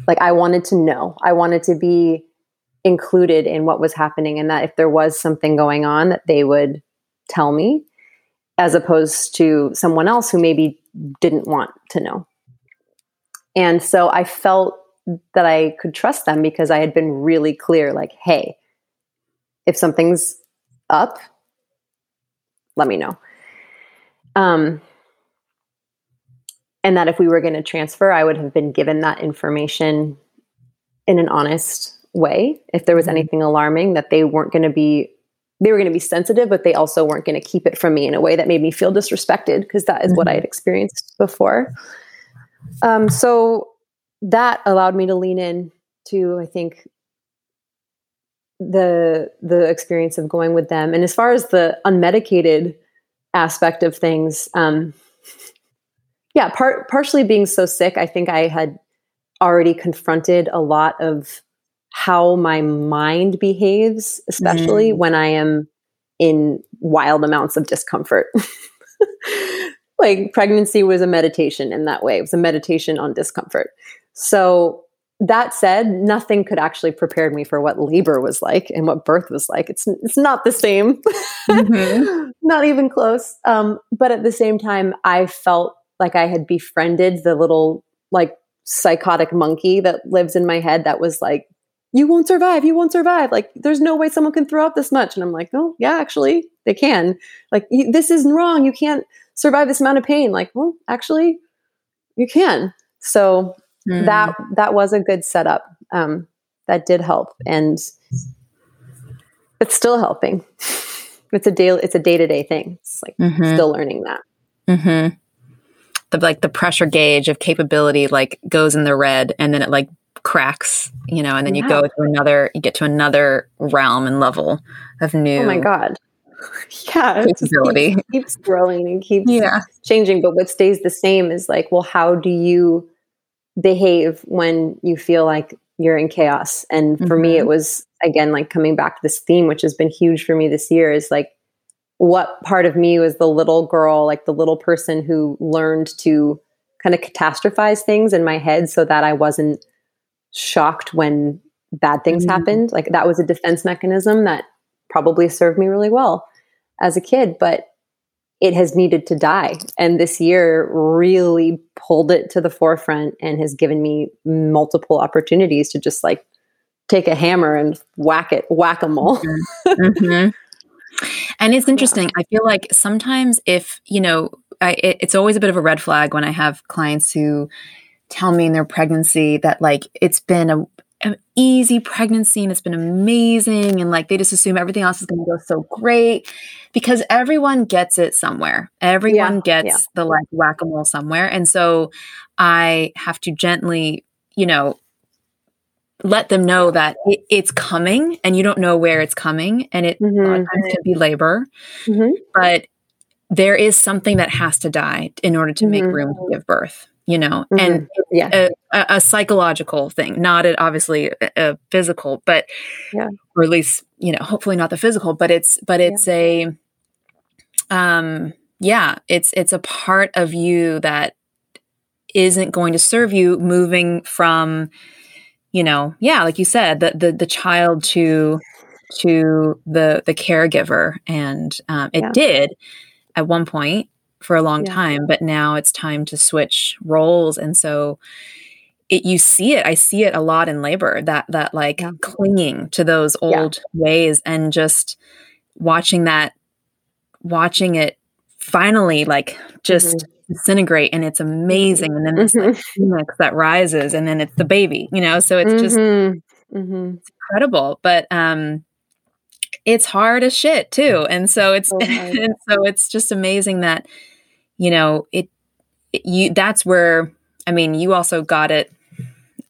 Like I wanted to know, I wanted to be included in what was happening, and that if there was something going on that they would tell me, as opposed to someone else who maybe didn't want to know. And so I felt that I could trust them because I had been really clear, like, hey, if something's up, let me know. Um, and that if we were going to transfer, I would have been given that information in an honest way. If there was anything alarming, that they weren't going to be, they were going to be sensitive, but they also weren't going to keep it from me in a way that made me feel disrespected, because that is what I had experienced before. Um, so that allowed me to lean in to, I think, the the experience of going with them. And as far as the unmedicated aspect of things, um, yeah, part, partially being so sick, I think I had already confronted a lot of how my mind behaves, especially mm. when I am in wild amounts of discomfort. Like pregnancy was a meditation in that way. It was a meditation on discomfort. So that said, nothing could actually prepare me for what labor was like and what birth was like. It's it's not the same, mm-hmm. not even close. Um, but at the same time, I felt like I had befriended the little like psychotic monkey that lives in my head that was like, you won't survive. You won't survive. Like, there's no way someone can throw up this much. And I'm like, no, yeah, actually they can. Like, you, this is wrong. You can't survive this amount of pain. Like, well, actually you can. So mm. that, that was a good setup. Um, that did help, and it's still helping. It's a daily, it's a day-to-day thing. It's like mm-hmm. still learning that. Mm-hmm. The, like the pressure gauge of capability, like goes in the red, and then it like cracks, you know, and then yeah. you go to another, you get to another realm and level of new. Oh my God. Yeah. Capability. It keeps, keeps growing and keeps yeah. changing. But what stays the same is like, well, how do you behave when you feel like you're in chaos? And for mm-hmm. me, it was, again, like coming back to this theme, which has been huge for me this year, is like, what part of me was the little girl, like the little person who learned to kind of catastrophize things in my head so that I wasn't shocked when bad things mm-hmm. happened. Like that was a defense mechanism that probably served me really well as a kid, but it has needed to die. And this year really pulled it to the forefront and has given me multiple opportunities to just like take a hammer and whack it, whack-a-mole. Mm-hmm. And it's interesting. I feel like sometimes if, you know, I, it, it's always a bit of a red flag when I have clients who tell me in their pregnancy that like, it's been a, an easy pregnancy and it's been amazing. And like, they just assume everything else is going to go so great, because everyone gets it somewhere. Everyone yeah, gets yeah. the like whack-a-mole somewhere. And so I have to gently, you know, let them know that it, it's coming, and you don't know where it's coming, and it mm-hmm. a lot of times can be labor, mm-hmm. but there is something that has to die in order to mm-hmm. make room to give birth, you know, mm-hmm. and yeah. a, a, a psychological thing, not a, obviously a, a physical, but yeah. or at least, you know, hopefully not the physical, but it's, but it's yeah. a, um, yeah, it's, it's a part of you that isn't going to serve you moving from, you know, yeah, like you said, the the, the child to to the the caregiver, and um, it yeah. did at one point for a long yeah. time, but now it's time to switch roles, and so it you see it. I see it a lot in labor, that that like yeah. clinging to those old yeah. ways, and just watching that, watching it finally like just. Mm-hmm. disintegrate, and it's amazing, and then it's mm-hmm. like phoenix that rises, and then it's the baby, you know, so it's mm-hmm. just mm-hmm. it's incredible, but um it's hard as shit too, and so it's oh, and so it's just amazing that, you know, it, it you that's where, I mean, you also got it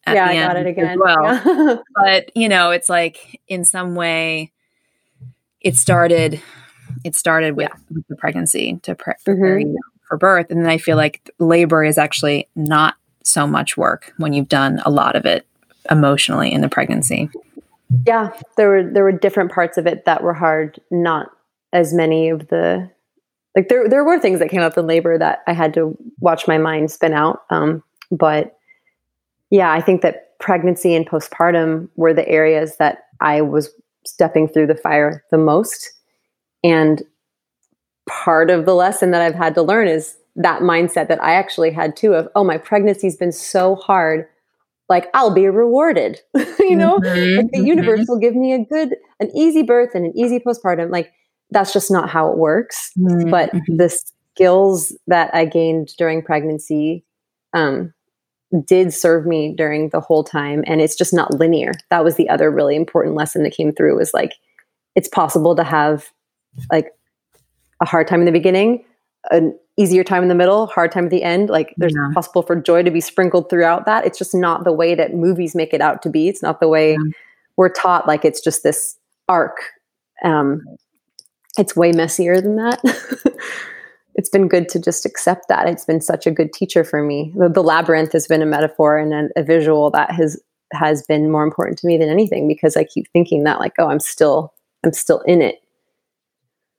at yeah the I end got it again as well yeah. but you know, it's like in some way it started it started with, yeah. with the pregnancy to pre- preparing mm-hmm. for birth. And then I feel like labor is actually not so much work when you've done a lot of it emotionally in the pregnancy. Yeah, there were there were different parts of it that were hard. Not as many of the like there there were things that came up in labor that I had to watch my mind spin out. Um, but yeah, I think that pregnancy and postpartum were the areas that I was stepping through the fire the most. And part of the lesson that I've had to learn is that mindset that I actually had too of, oh, my pregnancy's been so hard. Like, I'll be rewarded, you know, mm-hmm, like the mm-hmm. universe will give me a good, an easy birth and an easy postpartum. Like, that's just not how it works. Mm-hmm. But the skills that I gained during pregnancy um, did serve me during the whole time. And it's just not linear. That was the other really important lesson that came through, was like, it's possible to have like a hard time in the beginning, an easier time in the middle, hard time at the end. Like, there's yeah. possible for joy to be sprinkled throughout that. It's just not the way that movies make it out to be. It's not the way yeah. we're taught. Like, it's just this arc. Um, it's way messier than that. It's been good to just accept that. It's been such a good teacher for me. The, the labyrinth has been a metaphor and a, a visual that has, has been more important to me than anything, because I keep thinking that, like, oh, I'm still, I'm still in it.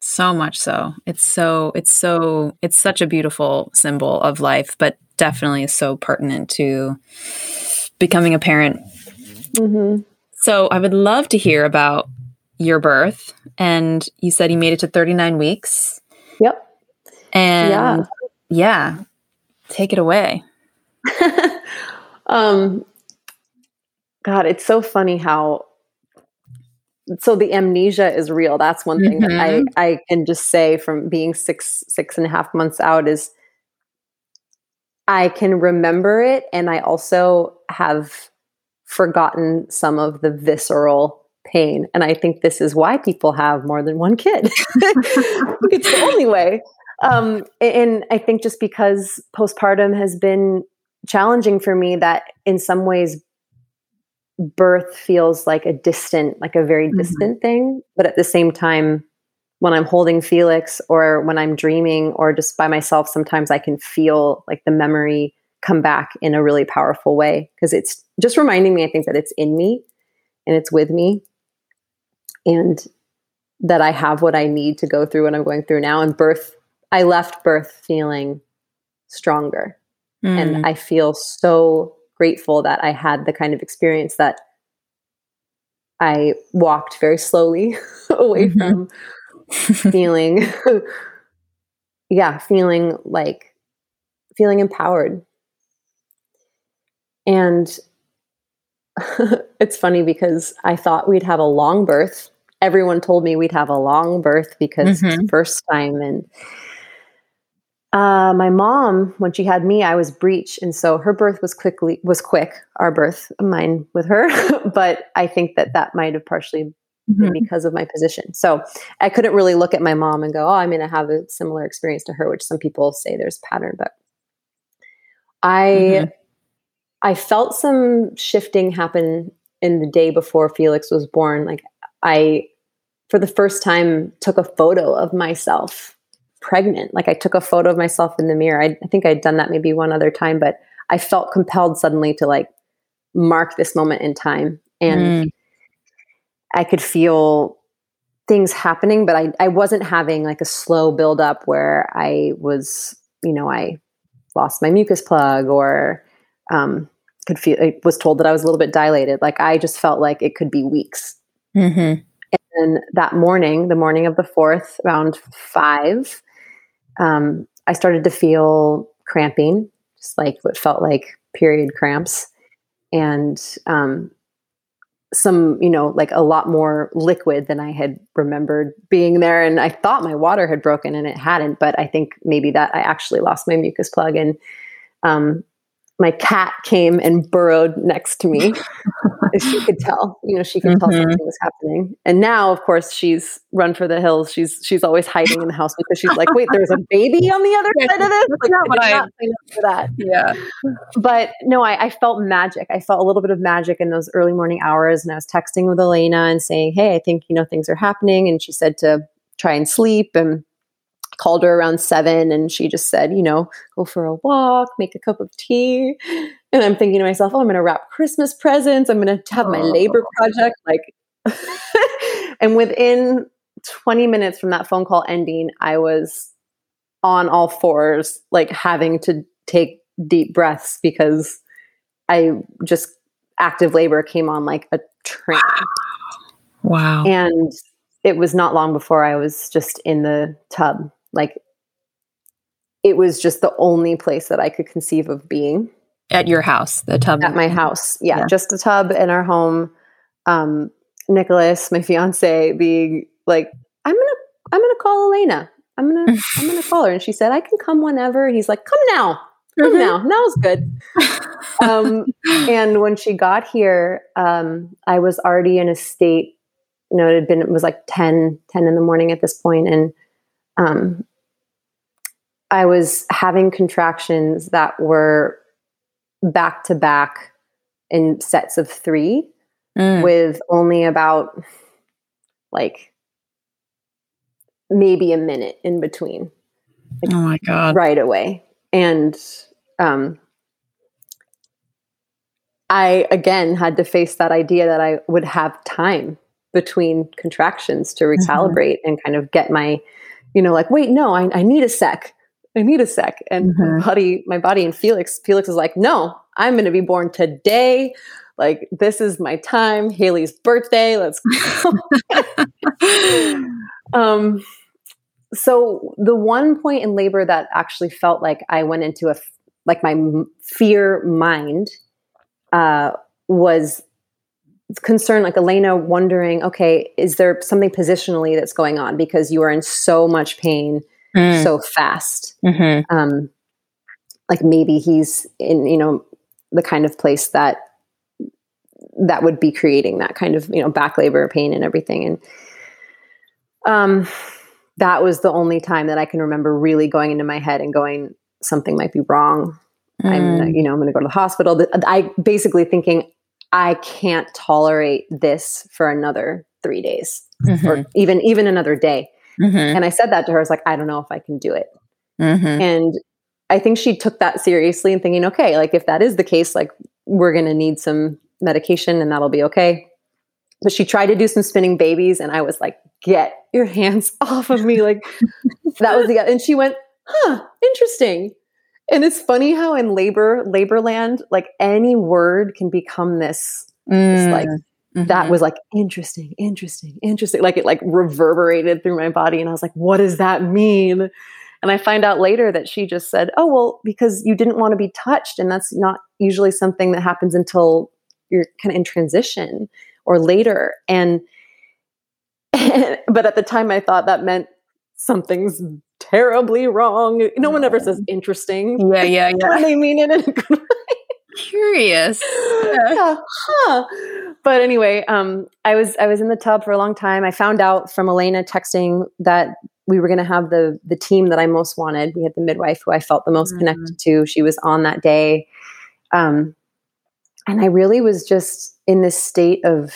So much so. It's so, it's so, it's such a beautiful symbol of life, but definitely is so pertinent to becoming a parent. Mm-hmm. So I would love to hear about your birth. And you said you made it to thirty-nine weeks. Yep. And yeah, yeah take it away. um, God, it's so funny how, so the amnesia is real. That's one thing mm-hmm. that I, I can just say from being six, six and a half months out, is I can remember it. And I also have forgotten some of the visceral pain. And I think this is why people have more than one kid. It's the only way. Um, and I think just because postpartum has been challenging for me, that in some ways birth feels like a distant, like a very distant mm-hmm. thing. But at the same time, when I'm holding Felix, or when I'm dreaming, or just by myself, sometimes I can feel like the memory come back in a really powerful way, because it's just reminding me, I think, that it's in me and it's with me, and that I have what I need to go through what I'm going through now. And birth, I left birth feeling stronger. Mm. And I feel so grateful that I had the kind of experience that I walked very slowly away mm-hmm. from feeling, yeah, feeling like, feeling empowered. And it's funny, because I thought we'd have a long birth. Everyone told me we'd have a long birth, because mm-hmm. it's the first time. And Uh, my mom, when she had me, I was breech. And so her birth was quickly, was quick, our birth, mine with her. But I think that that might've partially mm-hmm. been because of my position. So I couldn't really look at my mom and go, oh, I'm going to have a similar experience to her, which some people say there's a pattern, but I, mm-hmm. I felt some shifting happen in the day before Felix was born. Like, I, for the first time, took a photo of myself pregnant. Like, I took a photo of myself in the mirror. I, I think I'd done that maybe one other time, but I felt compelled suddenly to, like, mark this moment in time. And mm. I could feel things happening, but I, I wasn't having like a slow buildup where I was, you know, I lost my mucus plug, or um, could feel, I was told that I was a little bit dilated. Like, I just felt like it could be weeks. Mm-hmm. And that morning, the morning of the fourth, around five, Um, I started to feel cramping, just like what felt like period cramps, and um, some, you know, like a lot more liquid than I had remembered being there. And I thought my water had broken, and it hadn't, but I think maybe that I actually lost my mucus plug. And um, my cat came and burrowed next to me. She could tell, you know, she could mm-hmm. tell something was happening. And now, of course, she's run for the hills. She's, she's always hiding in the house, because she's like, wait, there's a baby on the other side of this? Like, no, I did not sign up for that. Yeah. But no, I, I felt magic. I felt a little bit of magic in those early morning hours. And I was texting with Elena and saying, hey, I think, you know, things are happening. And she said to try and sleep, and called her around seven. And she just said, you know, go for a walk, make a cup of tea. And I'm thinking to myself, oh, I'm going to wrap Christmas presents. I'm going to have my labor project. Like, and within twenty minutes from that phone call ending, I was on all fours, like having to take deep breaths, because I just active labor came on like a train. Wow. And it was not long before I was just in the tub. Like, it was just the only place that I could conceive of being. At your house, the tub. At my house. Yeah, yeah. Just the tub in our home. Um, Nicholas, my fiance, being like, I'm going to, I'm going to call Elena. I'm going to, I'm going to call her. And she said, I can come whenever. He's like, come now, come mm-hmm. now. Now's good. um, and when she got here, um, I was already in a state, you know, it had been, it was like ten, ten in the morning at this point. And, um, I was having contractions that were back to back in sets of three mm. with only about like maybe a minute in between. Like, oh my God. Right away. And, um, I again had to face that idea that I would have time between contractions to recalibrate mm-hmm. and kind of get my, you know, like, wait, no, I, I need a sec. I need a sec. And mm-hmm. my body, my body and Felix, Felix is like, no, I'm going to be born today. Like, this is my time. Haley's birthday. Let's go. um, so the one point in labor that actually felt like I went into a, f- like my m- fear mind, uh, was concern, like Elena wondering, okay, is there something positionally that's going on? Because you are in so much pain Mm. so fast. Mm-hmm. Um, like maybe he's in, you know, the kind of place that, that would be creating that kind of, you know, back labor pain and everything. And, um, that was the only time that I can remember really going into my head and going, something might be wrong. Mm. I'm gonna, you know, I'm going to go to the hospital. I basically thinking I can't tolerate this for another three days mm-hmm. or even, even another day. Mm-hmm. And I said that to her. I was like, I don't know if I can do it. Mm-hmm. And I think she took that seriously and thinking, okay, like if that is the case, like we're going to need some medication and that'll be okay. But she tried to do some spinning babies and I was like, get your hands off of me. Like that was the, and she went, huh, interesting. And it's funny how in labor, labor land, like any word can become this, mm. this like, Mm-hmm. that was like, interesting, interesting, interesting. Like it like reverberated through my body. And I was like, what does that mean? And I find out later that she just said, oh, well, because you didn't want to be touched. And that's not usually something that happens until you're kind of in transition or later. And, and but at the time I thought that meant something's terribly wrong. No one ever says interesting. Yeah, yeah, yeah. When they mean it in a good way. Curious. Yeah. Yeah, huh. But anyway, um, I was, I was in the tub for a long time. I found out from Elena texting that we were going to have the, the team that I most wanted. We had the midwife who I felt the most mm. connected to. She was on that day. Um, and I really was just in this state of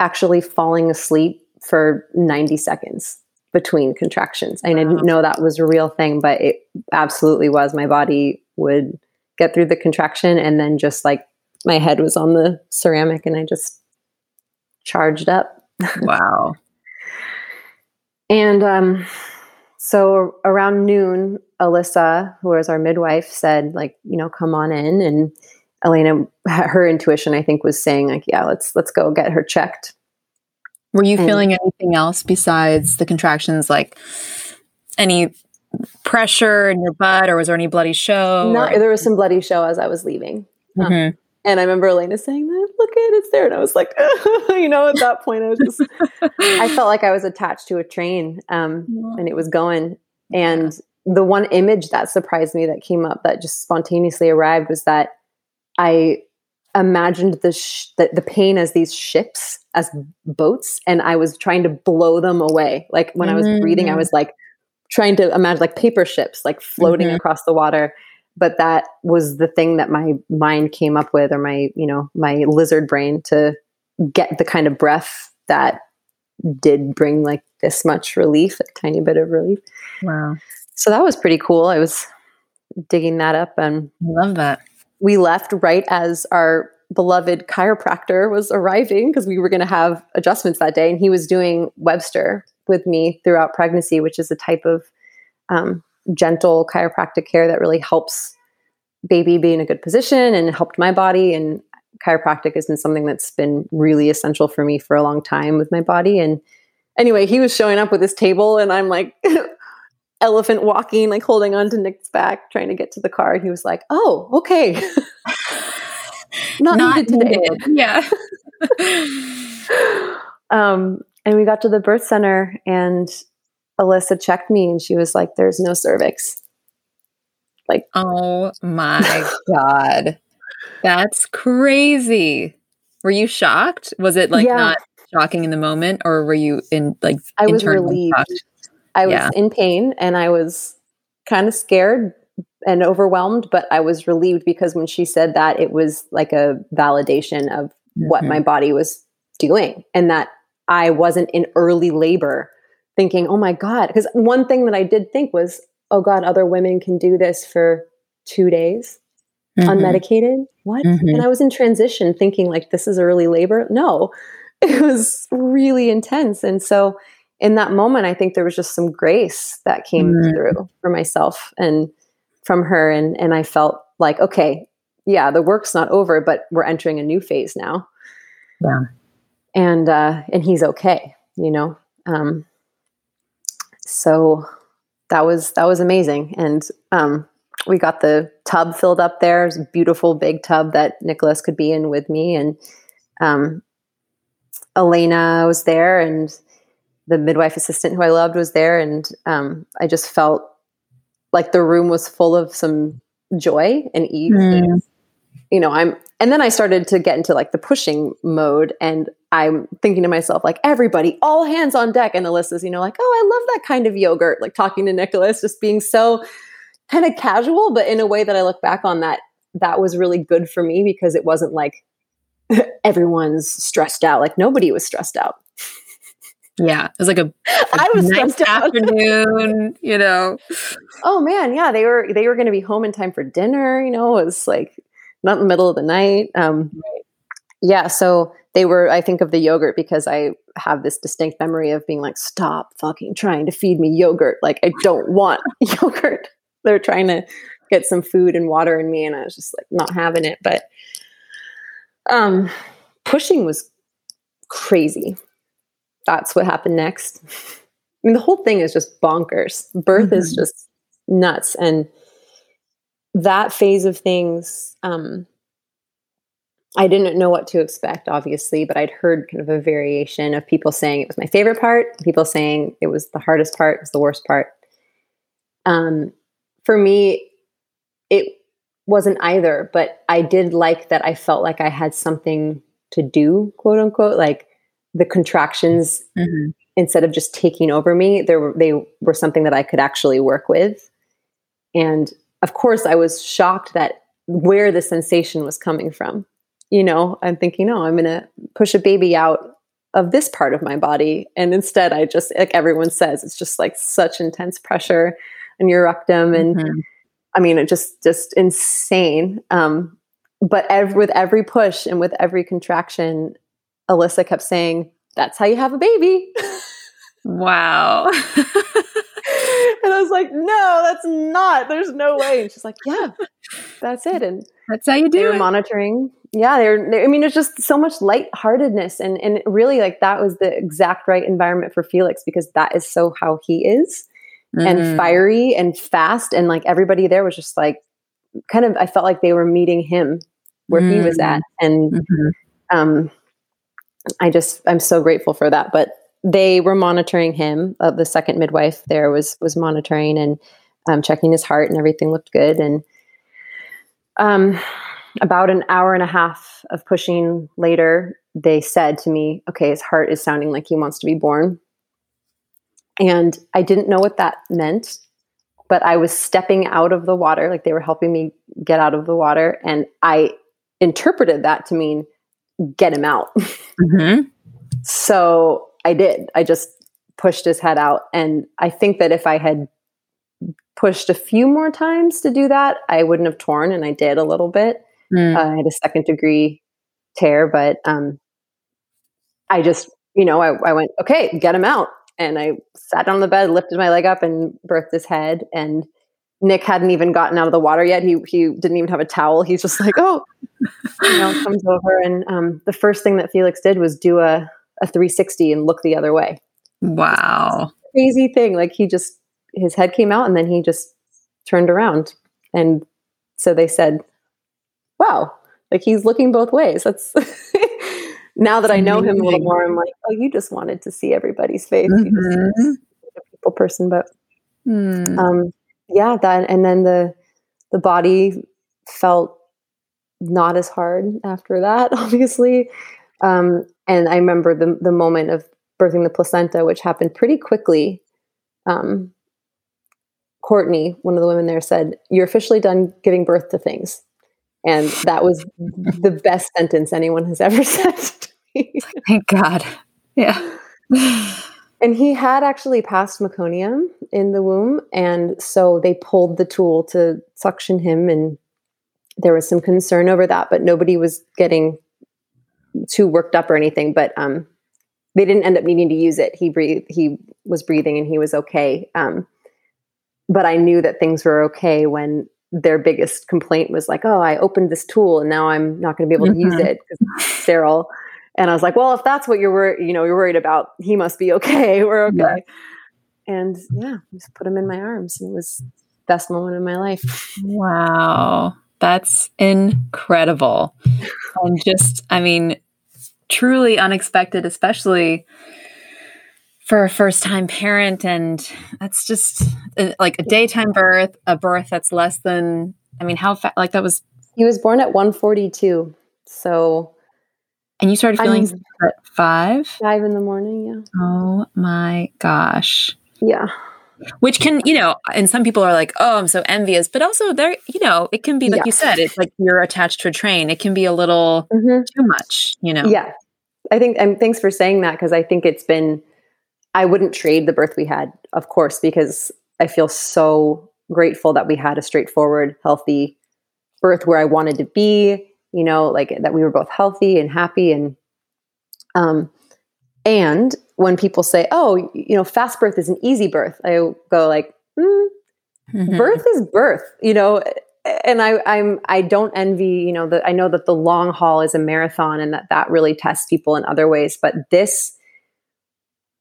actually falling asleep for ninety seconds between contractions. Wow. I didn't know that was a real thing, but it absolutely was. My body would get through the contraction and then just like my head was on the ceramic and I just charged up. Wow. And um, so around noon, Alyssa, who was our midwife, said like, you know, come on in. And Elena, her intuition, I think, was saying like, yeah, let's, let's go get her checked. Were you and, feeling anything else besides the contractions? Like any pressure in your butt, or was there any bloody show? No, or- there was some bloody show as I was leaving. Mm-hmm. Um, and I remember Elena saying that, look at it, it's there. And I was like, you know, at that point I was just, I felt like I was attached to a train um, yeah. and it was going. And yeah. the one image that surprised me that came up that just spontaneously arrived was that I imagined the, sh- the, the pain as these ships, as boats. And I was trying to blow them away. Like when mm-hmm. I was breathing, I was like, trying to imagine like paper ships, like floating mm-hmm. across the water. But that was the thing that my mind came up with, or my, you know, my lizard brain, to get the kind of breath that did bring like this much relief, a tiny bit of relief. Wow. So that was pretty cool. I was digging that up and I love that. We left right as our beloved chiropractor was arriving, because we were going to have adjustments that day, and he was doing Webster with me throughout pregnancy, which is a type of um, gentle chiropractic care that really helps baby be in a good position and helped my body. And chiropractic has been something that's been really essential for me for a long time with my body. And anyway, he was showing up with his table and I'm like elephant walking, like holding on to Nick's back, trying to get to the car. And he was like, oh, okay. Not, Not needed today. Needed. Yeah. um, and we got to the birth center and Alyssa checked me and she was like, there's no cervix. Like, oh my God. That's crazy. Were you shocked? Was it like yeah. not shocking in the moment, or were you in like, I was relieved. Shocked? I yeah. was in pain and I was kind of scared and overwhelmed, but I was relieved because when she said that, it was like a validation of mm-hmm. what my body was doing and that I wasn't in early labor thinking, oh my God. Because one thing that I did think was, oh God, other women can do this for two days mm-hmm. unmedicated. What? Mm-hmm. And I was in transition thinking like, this is early labor. No, it was really intense. And so in that moment, I think there was just some grace that came mm-hmm. through for myself and from her. And, and I felt like, okay, yeah, the work's not over, but we're entering a new phase now. Yeah. And, uh, and he's okay, you know? Um, so that was, that was amazing. And, um, we got the tub filled up there. It was a beautiful big tub that Nicholas could be in with me. And, um, Elena was there and the midwife assistant who I loved was there. And, um, I just felt like the room was full of some joy and ease. Mm. And, you know, I'm, and then I started to get into like the pushing mode and I'm thinking to myself, like, everybody, all hands on deck. And Alyssa's, you know, like, oh, I love that kind of yogurt. Like talking to Nicholas, just being so kind of casual, but in a way that I look back on that, that was really good for me because it wasn't like everyone's stressed out. Like nobody was stressed out. Yeah. It was like a, a I was nice afternoon, you know. Oh man. Yeah. They were, they were going to be home in time for dinner. You know, it was like not in the middle of the night. Um, yeah. So they were, I think of the yogurt because I have this distinct memory of being like, stop fucking trying to feed me yogurt. Like I don't want yogurt. They're trying to get some food and water in me. And I was just like not having it, but, um, pushing was crazy. That's what happened next. I mean, the whole thing is just bonkers. Birth mm-hmm. is just nuts. And that phase of things, um, I didn't know what to expect, obviously, but I'd heard kind of a variation of people saying it was my favorite part, people saying it was the hardest part, it was the worst part. Um, for me, it wasn't either, but I did like that I felt like I had something to do, quote unquote, like, the contractions, mm-hmm. instead of just taking over me, there were, they were something that I could actually work with. And of course, I was shocked that where the sensation was coming from. You know, I'm thinking, oh, I'm going to push a baby out of this part of my body. And instead, I just, like everyone says, it's just like such intense pressure on your rectum. And mm-hmm. I mean, it just, just insane. Um, but ev- with every push and with every contraction, Alyssa kept saying, that's how you have a baby. Wow. And I was like, no, that's not, there's no way. And she's like, yeah, that's it. And that's how you do it. Monitoring. Yeah. They're, they're, I mean, it's just so much lightheartedness. And, and really like that was the exact right environment for Felix because that is so how he is mm-hmm. and fiery and fast. And like everybody there was just like, kind of, I felt like they were meeting him where mm-hmm. he was at. And, mm-hmm. um, I just, I'm so grateful for that. But they were monitoring him. Uh, the second midwife there was, was monitoring and um, checking his heart and everything looked good. And um, about an hour and a half of pushing later, they said to me, okay, his heart is sounding like he wants to be born. And I didn't know what that meant, but I was stepping out of the water. Like they were helping me get out of the water. And I interpreted that to mean, get him out. Mm-hmm. So I did, I just pushed his head out. And I think that if I had pushed a few more times to do that, I wouldn't have torn. And I did a little bit. Mm. Uh, I had a second degree tear, but, um, I just, you know, I, I went, okay, get him out. And I sat down on the bed, lifted my leg up and birthed his head. And Nick hadn't even gotten out of the water yet. He he didn't even have a towel. He's just like, oh, you know, comes over. And um, the first thing that Felix did was do a, a three sixty and look the other way. Wow. Crazy thing. Like he just, his head came out and then he just turned around. And so they said, wow, like he's looking both ways. That's now that I know him a little more, I'm like, oh, you just wanted to see everybody's face. Mm-hmm. You just wanted to be a people person, but mm. um, yeah, that, and then the, the body felt not as hard after that, obviously. Um, and I remember the, the moment of birthing the placenta, which happened pretty quickly. Um, Courtney, one of the women there, said, "You're officially done giving birth to things." And that was the best sentence anyone has ever said to me. Thank God. Yeah. And he had actually passed meconium in the womb. And so they pulled the tool to suction him. And there was some concern over that, but nobody was getting too worked up or anything. But um, they didn't end up needing to use it. He breathed, he was breathing and he was okay. Um, but I knew that things were okay when their biggest complaint was like, oh, I opened this tool and now I'm not going to be able to mm-hmm. use it because it's sterile. And I was like, well, if that's what you're, wor- you know, you're worried about, he must be okay. We're okay. Yeah. And yeah, just put him in my arms. And it was the best moment of my life. Wow. That's incredible. And just, I mean, truly unexpected, especially for a first-time parent, and that's just uh, like a daytime birth, a birth that's less than, I mean, how, fa- like that was... He was born at one forty-two, so... And you started feeling I'm, at five? Five in the morning, yeah. Oh my gosh. Yeah. Which can, you know, and some people are like, oh, I'm so envious, but also there, you know, it can be, like yeah. you said, it's like you're attached to a train. It can be a little mm-hmm. too much, you know? Yeah. I think, and thanks for saying that, because I think it's been... I wouldn't trade the birth we had, of course, because I feel so grateful that we had a straightforward, healthy birth where I wanted to be, you know, like that we were both healthy and happy. And, um, and when people say, oh, you know, fast birth is an easy birth, I go like, mm, mm-hmm. birth is birth, you know? And I, I'm, I don't envy, you know, the, I know that the long haul is a marathon and that that really tests people in other ways, but this,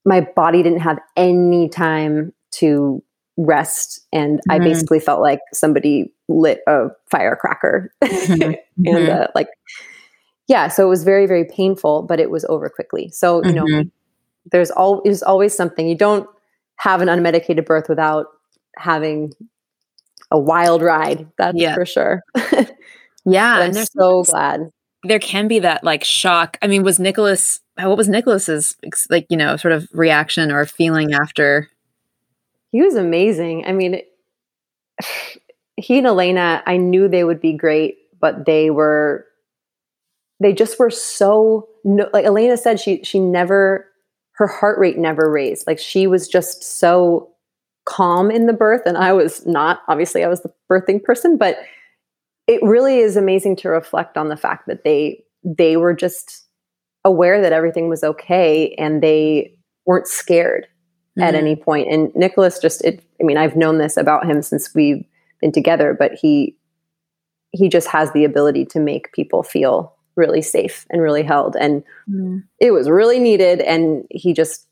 my body didn't have any time to rest. And mm-hmm. I basically felt like somebody lit a firecracker mm-hmm. and uh, like, yeah, so it was very, very painful, but it was over quickly. So, you mm-hmm. know, there's all, there's always something. You don't have an unmedicated birth without having a wild ride. That's yeah. for sure. yeah. I'm so glad. There can be that like shock. I mean, was Nicholas, what was Nicholas's like, you know, sort of reaction or feeling after? He was amazing. I mean, he and Elena, I knew they would be great, but they were, they just were so, no, like Elena said, she, she never, her heart rate never raised. Like she was just so calm in the birth. And I was not, obviously I was the birthing person, but it really is amazing to reflect on the fact that they they were just aware that everything was okay and they weren't scared mm-hmm. at any point. And Nicholas just, it, I mean, I've known this about him since we've been together, but he he just has the ability to make people feel really safe and really held. And mm-hmm. it was really needed. And he just,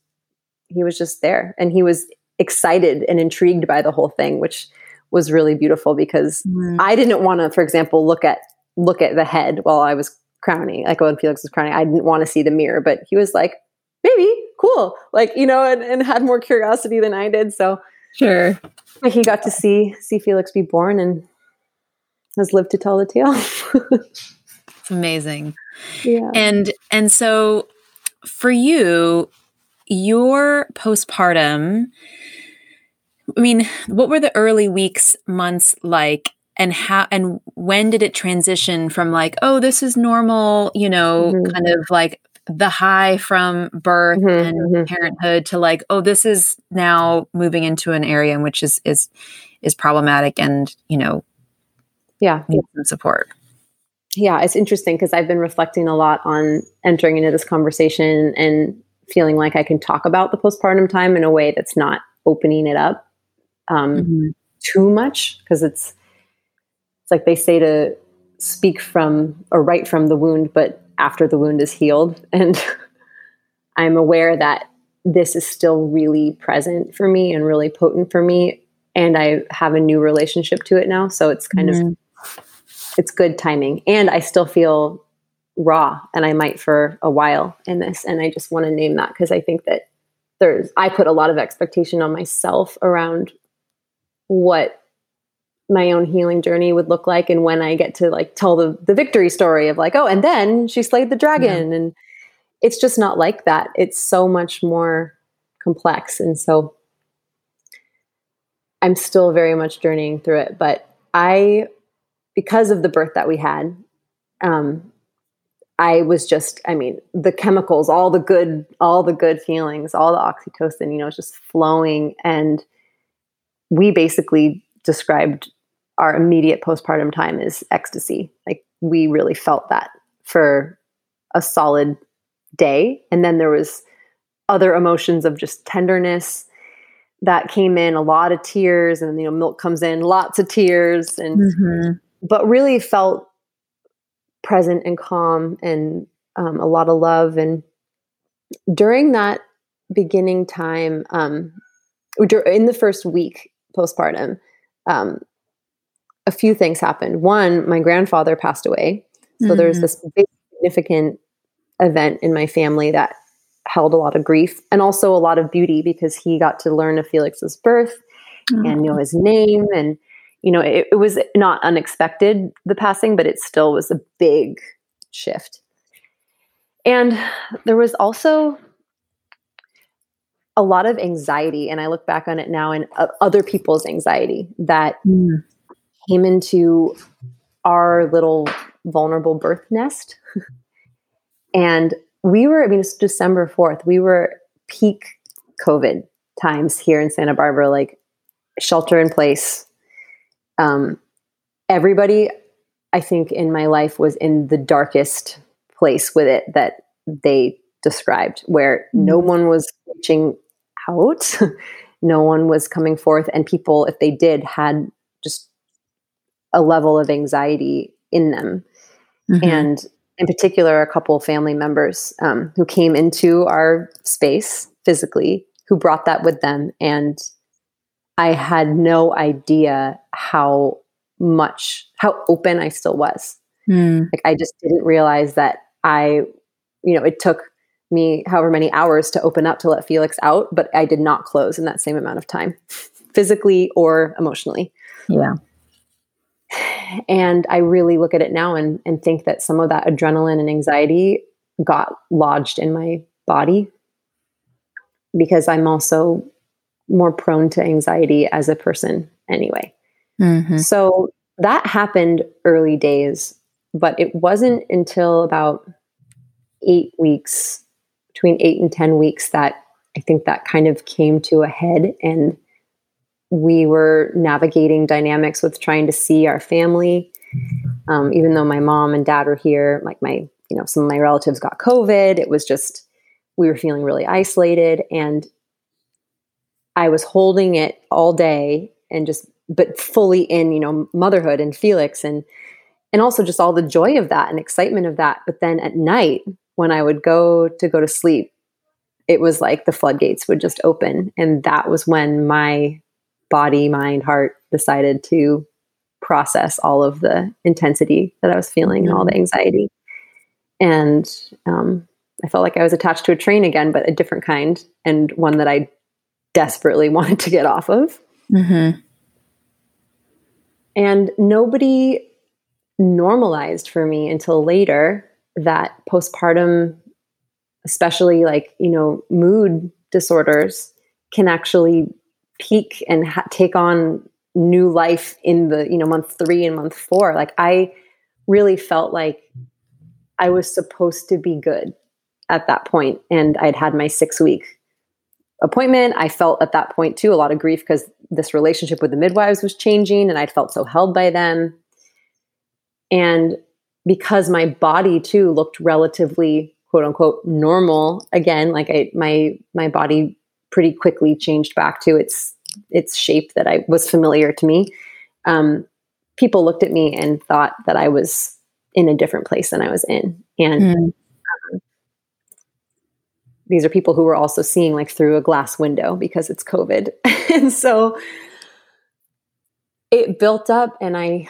he was just there and he was excited and intrigued by the whole thing, which was really beautiful because mm. I didn't want to, for example, look at, look at the head while I was crowning, like when Felix was crowning, I didn't want to see the mirror, but he was like, maybe cool. Like, you know, and, and had more curiosity than I did. So sure. But he got to see, see Felix be born and has lived to tell the tale. It's amazing. Yeah. And, and so for you, your postpartum, I mean, what were the early weeks, months like, and how, and when did it transition from like, oh, this is normal, you know, mm-hmm. kind of like the high from birth mm-hmm, and mm-hmm. parenthood to like, oh, this is now moving into an area in which is, is, is problematic and, you know, yeah, needs some support. Yeah. It's interesting because I've been reflecting a lot on entering into this conversation and feeling like I can talk about the postpartum time in a way that's not opening it up. Um, mm-hmm. too much, because it's it's like they say to speak from or write from the wound, but after the wound is healed. And I'm aware that this is still really present for me and really potent for me. And I have a new relationship to it now. So it's kind mm-hmm. of, it's good timing. And I still feel raw, and I might for a while in this. And I just want to name that, because I think that there's, I put a lot of expectation on myself around what my own healing journey would look like. And when I get to like tell the, the victory story of like, oh, and then she slayed the dragon. Yeah. And it's just not like that. It's so much more complex. And so I'm still very much journeying through it, but I, because of the birth that we had, um, I was just, I mean, the chemicals, all the good, all the good feelings, all the oxytocin, you know, it's just flowing. And we basically described our immediate postpartum time as ecstasy. Like, we really felt that for a solid day. And then there was other emotions of just tenderness that came in, a lot of tears, and, you know, Milk comes in, lots of tears, and, mm-hmm. but really felt present and calm, and um, a lot of love. And during that beginning time, um, in the first week postpartum, um, a few things happened. One, my grandfather passed away. So mm-hmm. there's this big, significant event in my family that held a lot of grief, and also a lot of beauty, because he got to learn of Felix's birth mm. and know his name. And, you know, it, it was not unexpected, the passing, but it still was a big shift. And there was also a lot of anxiety. And I look back on it now, and uh, other people's anxiety that mm. came into our little vulnerable birth nest. And we were, I mean, it's December fourth. We were peak COVID times here in Santa Barbara, like shelter in place. Um, everybody, I think, in my life was in the darkest place with it that they described, where no one was reaching out. No one was coming forth. And people, if they did, had just a level of anxiety in them. Mm-hmm. And in particular, a couple of family members um, who came into our space physically, who brought that with them. And I had no idea how much, how open I still was. Mm. Like, I just didn't realize that I, you know, it took me however many hours to open up to let Felix out, but I did not close in that same amount of time, physically or emotionally. Yeah. And I really look at it now and, and think that some of that adrenaline and anxiety got lodged in my body, because I'm also more prone to anxiety as a person anyway. Mm-hmm. So that happened early days, but it wasn't until about eight weeks, between eight and ten weeks, that I think that kind of came to a head. And we were navigating dynamics with trying to see our family. Um, even though my mom and dad were here, like my, you know, some of my relatives got COVID. It was just, we were feeling really isolated, and I was holding it all day and just, but fully in, you know, motherhood and Felix, and, and also just all the joy of that and excitement of that. But then at night, when I would go to go to sleep, it was like the floodgates would just open. And that was when my body, mind, heart decided to process all of the intensity that I was feeling and all the anxiety. And um, I felt like I was attached to a train again, but a different kind, and one that I desperately wanted to get off of. Mm-hmm. And nobody normalized for me until later that postpartum, especially like, you know, mood disorders, can actually peak and ha- take on new life in the, you know, month three and month four. Like, I really felt like I was supposed to be good at that point. And I'd had my six week appointment. I felt at that point too, a lot of grief, because this relationship with the midwives was changing, and I felt so held by them. And because my body too looked relatively quote unquote normal again, like I, my, my body pretty quickly changed back to its its shape that I was familiar to me, um, people looked at me and thought that I was in a different place than I was in. And mm. um, these are people who were also seeing like through a glass window because it's COVID. And so it built up, and I,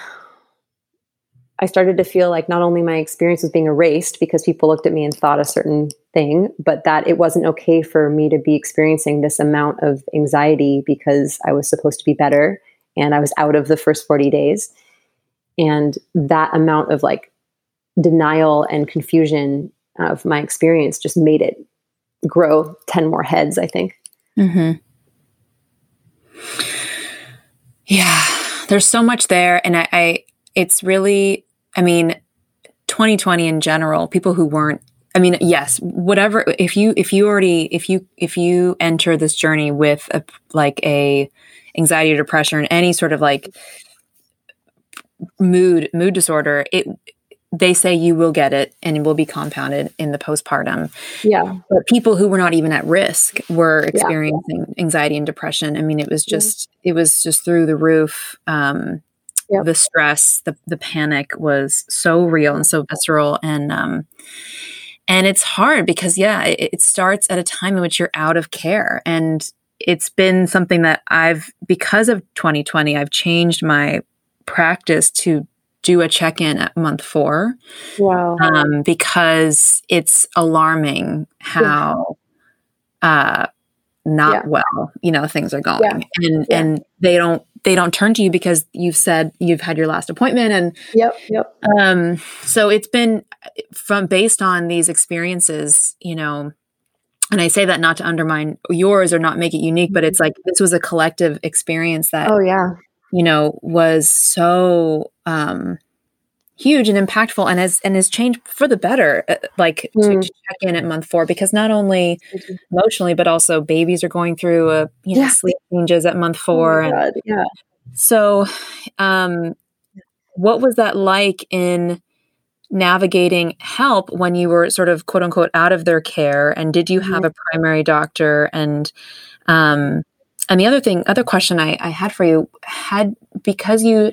I started to feel like not only my experience was being erased because people looked at me and thought a certain thing, but that it wasn't okay for me to be experiencing this amount of anxiety because I was supposed to be better and I was out of the first forty days. And that amount of like denial and confusion of my experience just made it grow ten more heads, I think. Mm-hmm. Yeah, there's so much there. And I, I it's really, I mean, twenty twenty in general, people who weren't, I mean, yes, whatever, if you, if you already, if you, if you enter this journey with a, like a anxiety or depression, any sort of like mood, mood disorder, it, they say you will get it and it will be compounded in the postpartum. Yeah. But people who were not even at risk were experiencing yeah. anxiety and depression. I mean, it was just, mm-hmm. it was just through the roof. Um, Yep. The stress, the the panic was so real and so visceral, and um, and it's hard because yeah, it, it starts at a time in which you're out of care, and it's been something that I've because of twenty twenty, I've changed my practice to do a check-in at month four. Wow! Um, because it's alarming how uh, not yeah. well you know things are going, yeah. and yeah. and they don't. They don't turn to you because you've said you've had your last appointment. And yep, yep. Um, so it's been from based on these experiences, you know, and I say that not to undermine yours or not make it unique, but it's like, this was a collective experience that, oh yeah, you know, was so, um, huge and impactful and has, and has changed for the better, uh, like mm. to, to check in at month four, because not only mm-hmm. emotionally, but also babies are going through a, you know, yeah. sleep changes at month four. Oh my God. And yeah. So, um, what was that like in navigating help when you were sort of quote unquote out of their care? And did you have mm-hmm. a primary doctor? And, um, and the other thing, other question I, I had for you had, because you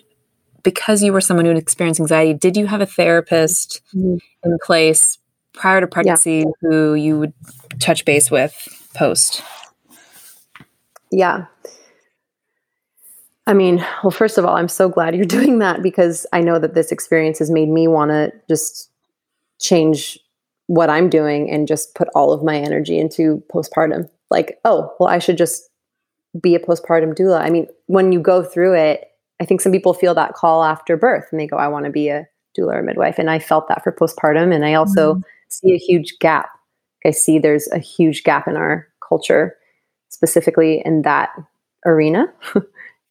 because you were someone who had experienced anxiety, did you have a therapist mm-hmm. in place prior to pregnancy yeah. who you would touch base with post? Yeah. I mean, well, first of all, I'm so glad you're doing that because I know that this experience has made me want to just change what I'm doing and just put all of my energy into postpartum. Like, oh, well, I should just be a postpartum doula. I mean, when you go through it, I think some people feel that call after birth and they go, I want to be a doula or midwife. And I felt that for postpartum. And I also mm-hmm. see a huge gap. I see there's a huge gap in our culture, specifically in that arena.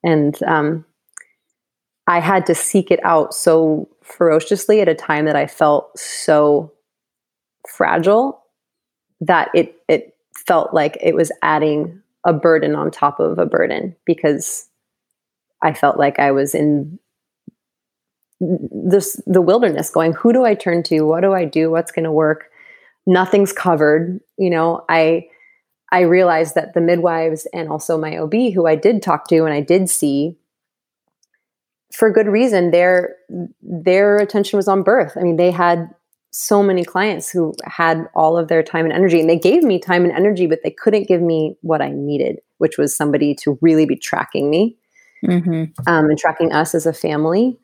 and um, I had to seek it out so ferociously at a time that I felt so fragile that it it felt like it was adding a burden on top of a burden because I felt like I was in this, the wilderness going, who do I turn to? What do I do? What's going to work? Nothing's covered. You know, I, I realized that the midwives and also my O B who I did talk to and I did see for good reason, their, their attention was on birth. I mean, they had so many clients who had all of their time and energy, and they gave me time and energy, but they couldn't give me what I needed, which was somebody to really be tracking me. Mm-hmm. Um, and tracking us as a family.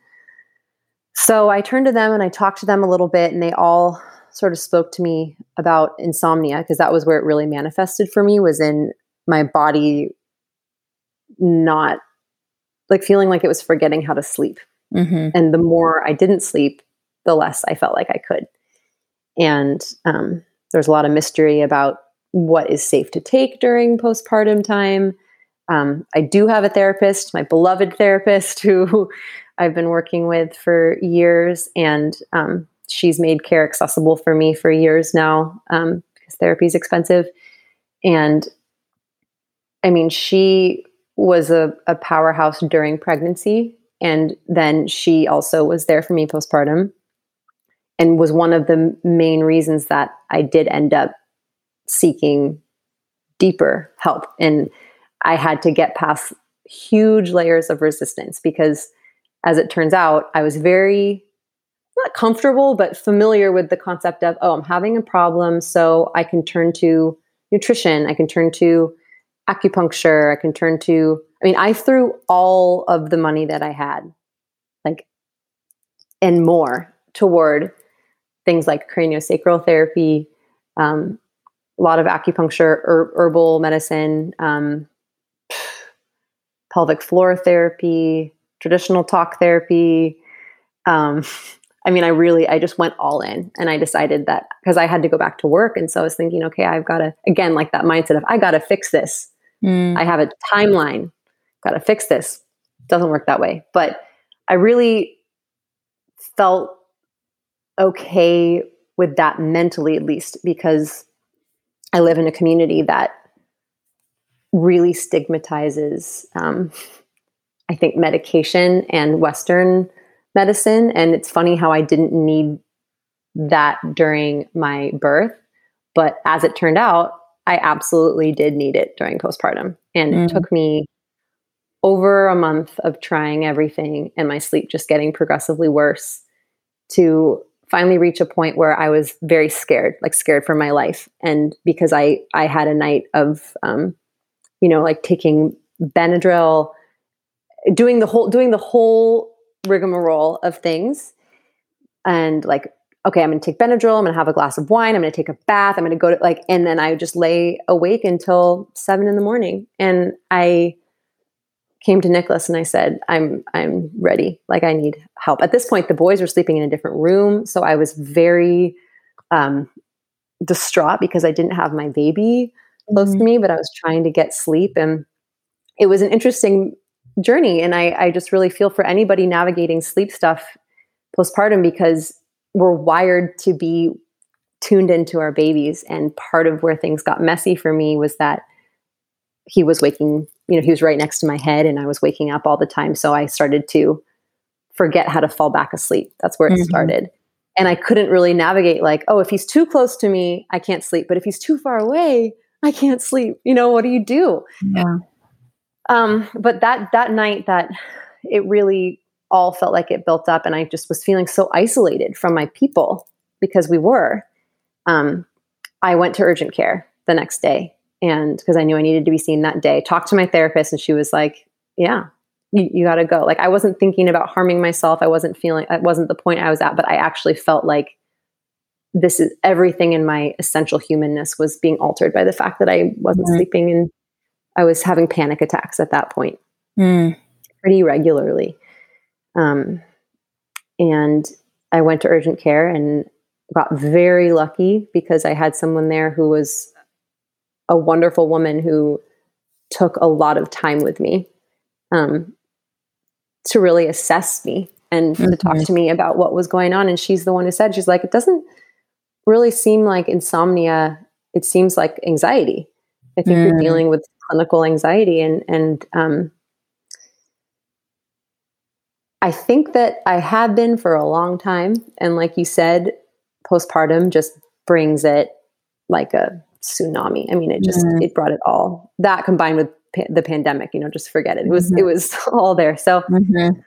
So I turned to them and I talked to them a little bit, and they all sort of spoke to me about insomnia because that was where it really manifested for me, was in my body not like feeling like it was forgetting how to sleep. Mm-hmm. And the more I didn't sleep, the less I felt like I could. And um, there's a lot of mystery about what is safe to take during postpartum time. Um, I do have a therapist, my beloved therapist, who I've been working with for years, and um, she's made care accessible for me for years now um, because therapy is expensive. And I mean, she was a, a powerhouse during pregnancy, and then she also was there for me postpartum and was one of the main reasons that I did end up seeking deeper help. And I had to get past huge layers of resistance because, as it turns out, I was very not comfortable, but familiar with the concept of, oh, I'm having a problem, so I can turn to nutrition, I can turn to acupuncture, I can turn to, I mean, I threw all of the money that I had, like, and more toward things like craniosacral therapy, um, a lot of acupuncture, er- herbal medicine, um, pelvic floor therapy, traditional talk therapy. Um, I mean, I really, I just went all in, and I decided that because I had to go back to work. And so I was thinking, okay, I've got to, again, like that mindset of, I got to fix this. Mm. I have a timeline, got to fix this. Doesn't work that way. But I really felt okay with that mentally, at least, because I live in a community that really stigmatizes, um, I think, medication and Western medicine. And it's funny how I didn't need that during my birth, but as it turned out, I absolutely did need it during postpartum. And mm. it took me over a month of trying everything and my sleep just getting progressively worse to finally reach a point where I was very scared, like scared for my life. And because I, I had a night of, um, you know, like taking Benadryl, doing the whole, doing the whole rigmarole of things. And like, okay, I'm going to take Benadryl, I'm going to have a glass of wine, I'm going to take a bath, I'm going to go to like, and then I just lay awake until seven in the morning. And I came to Nicholas and I said, I'm, I'm ready. Like, I need help. At this point, the boys were sleeping in a different room. So I was very, um, distraught because I didn't have my baby close mm-hmm. to me, but I was trying to get sleep. And it was an interesting journey. And I, I just really feel for anybody navigating sleep stuff postpartum, because we're wired to be tuned into our babies. And part of where things got messy for me was that he was waking, you know, he was right next to my head and I was waking up all the time. So I started to forget how to fall back asleep. That's where it mm-hmm. started. And I couldn't really navigate like, oh, if he's too close to me, I can't sleep. But if he's too far away, I can't sleep. You know, what do you do? Yeah. Um, but that, that night that it really all felt like it built up, and I just was feeling so isolated from my people because we were, um, I went to urgent care the next day, and cause I knew I needed to be seen that day. Talked to my therapist, and she was like, yeah, you, you gotta go. Like, I wasn't thinking about harming myself. I wasn't feeling, that wasn't the point I was at, but I actually felt like this is everything in my essential humanness was being altered by the fact that I wasn't mm-hmm. sleeping, and I was having panic attacks at that point mm. pretty regularly. Um, and I went to urgent care and got very lucky because I had someone there who was a wonderful woman who took a lot of time with me, um, to really assess me and mm-hmm. to talk to me about what was going on. And she's the one who said, she's like, it doesn't really seem like insomnia. It seems like anxiety. I think mm. you're dealing with clinical anxiety. And, and, um, I think that I have been for a long time. And like you said, postpartum just brings it like a tsunami. I mean, it just, mm. it brought it all, that combined with pa- the pandemic, you know, just forget it. It was, mm-hmm. it was all there. So mm-hmm.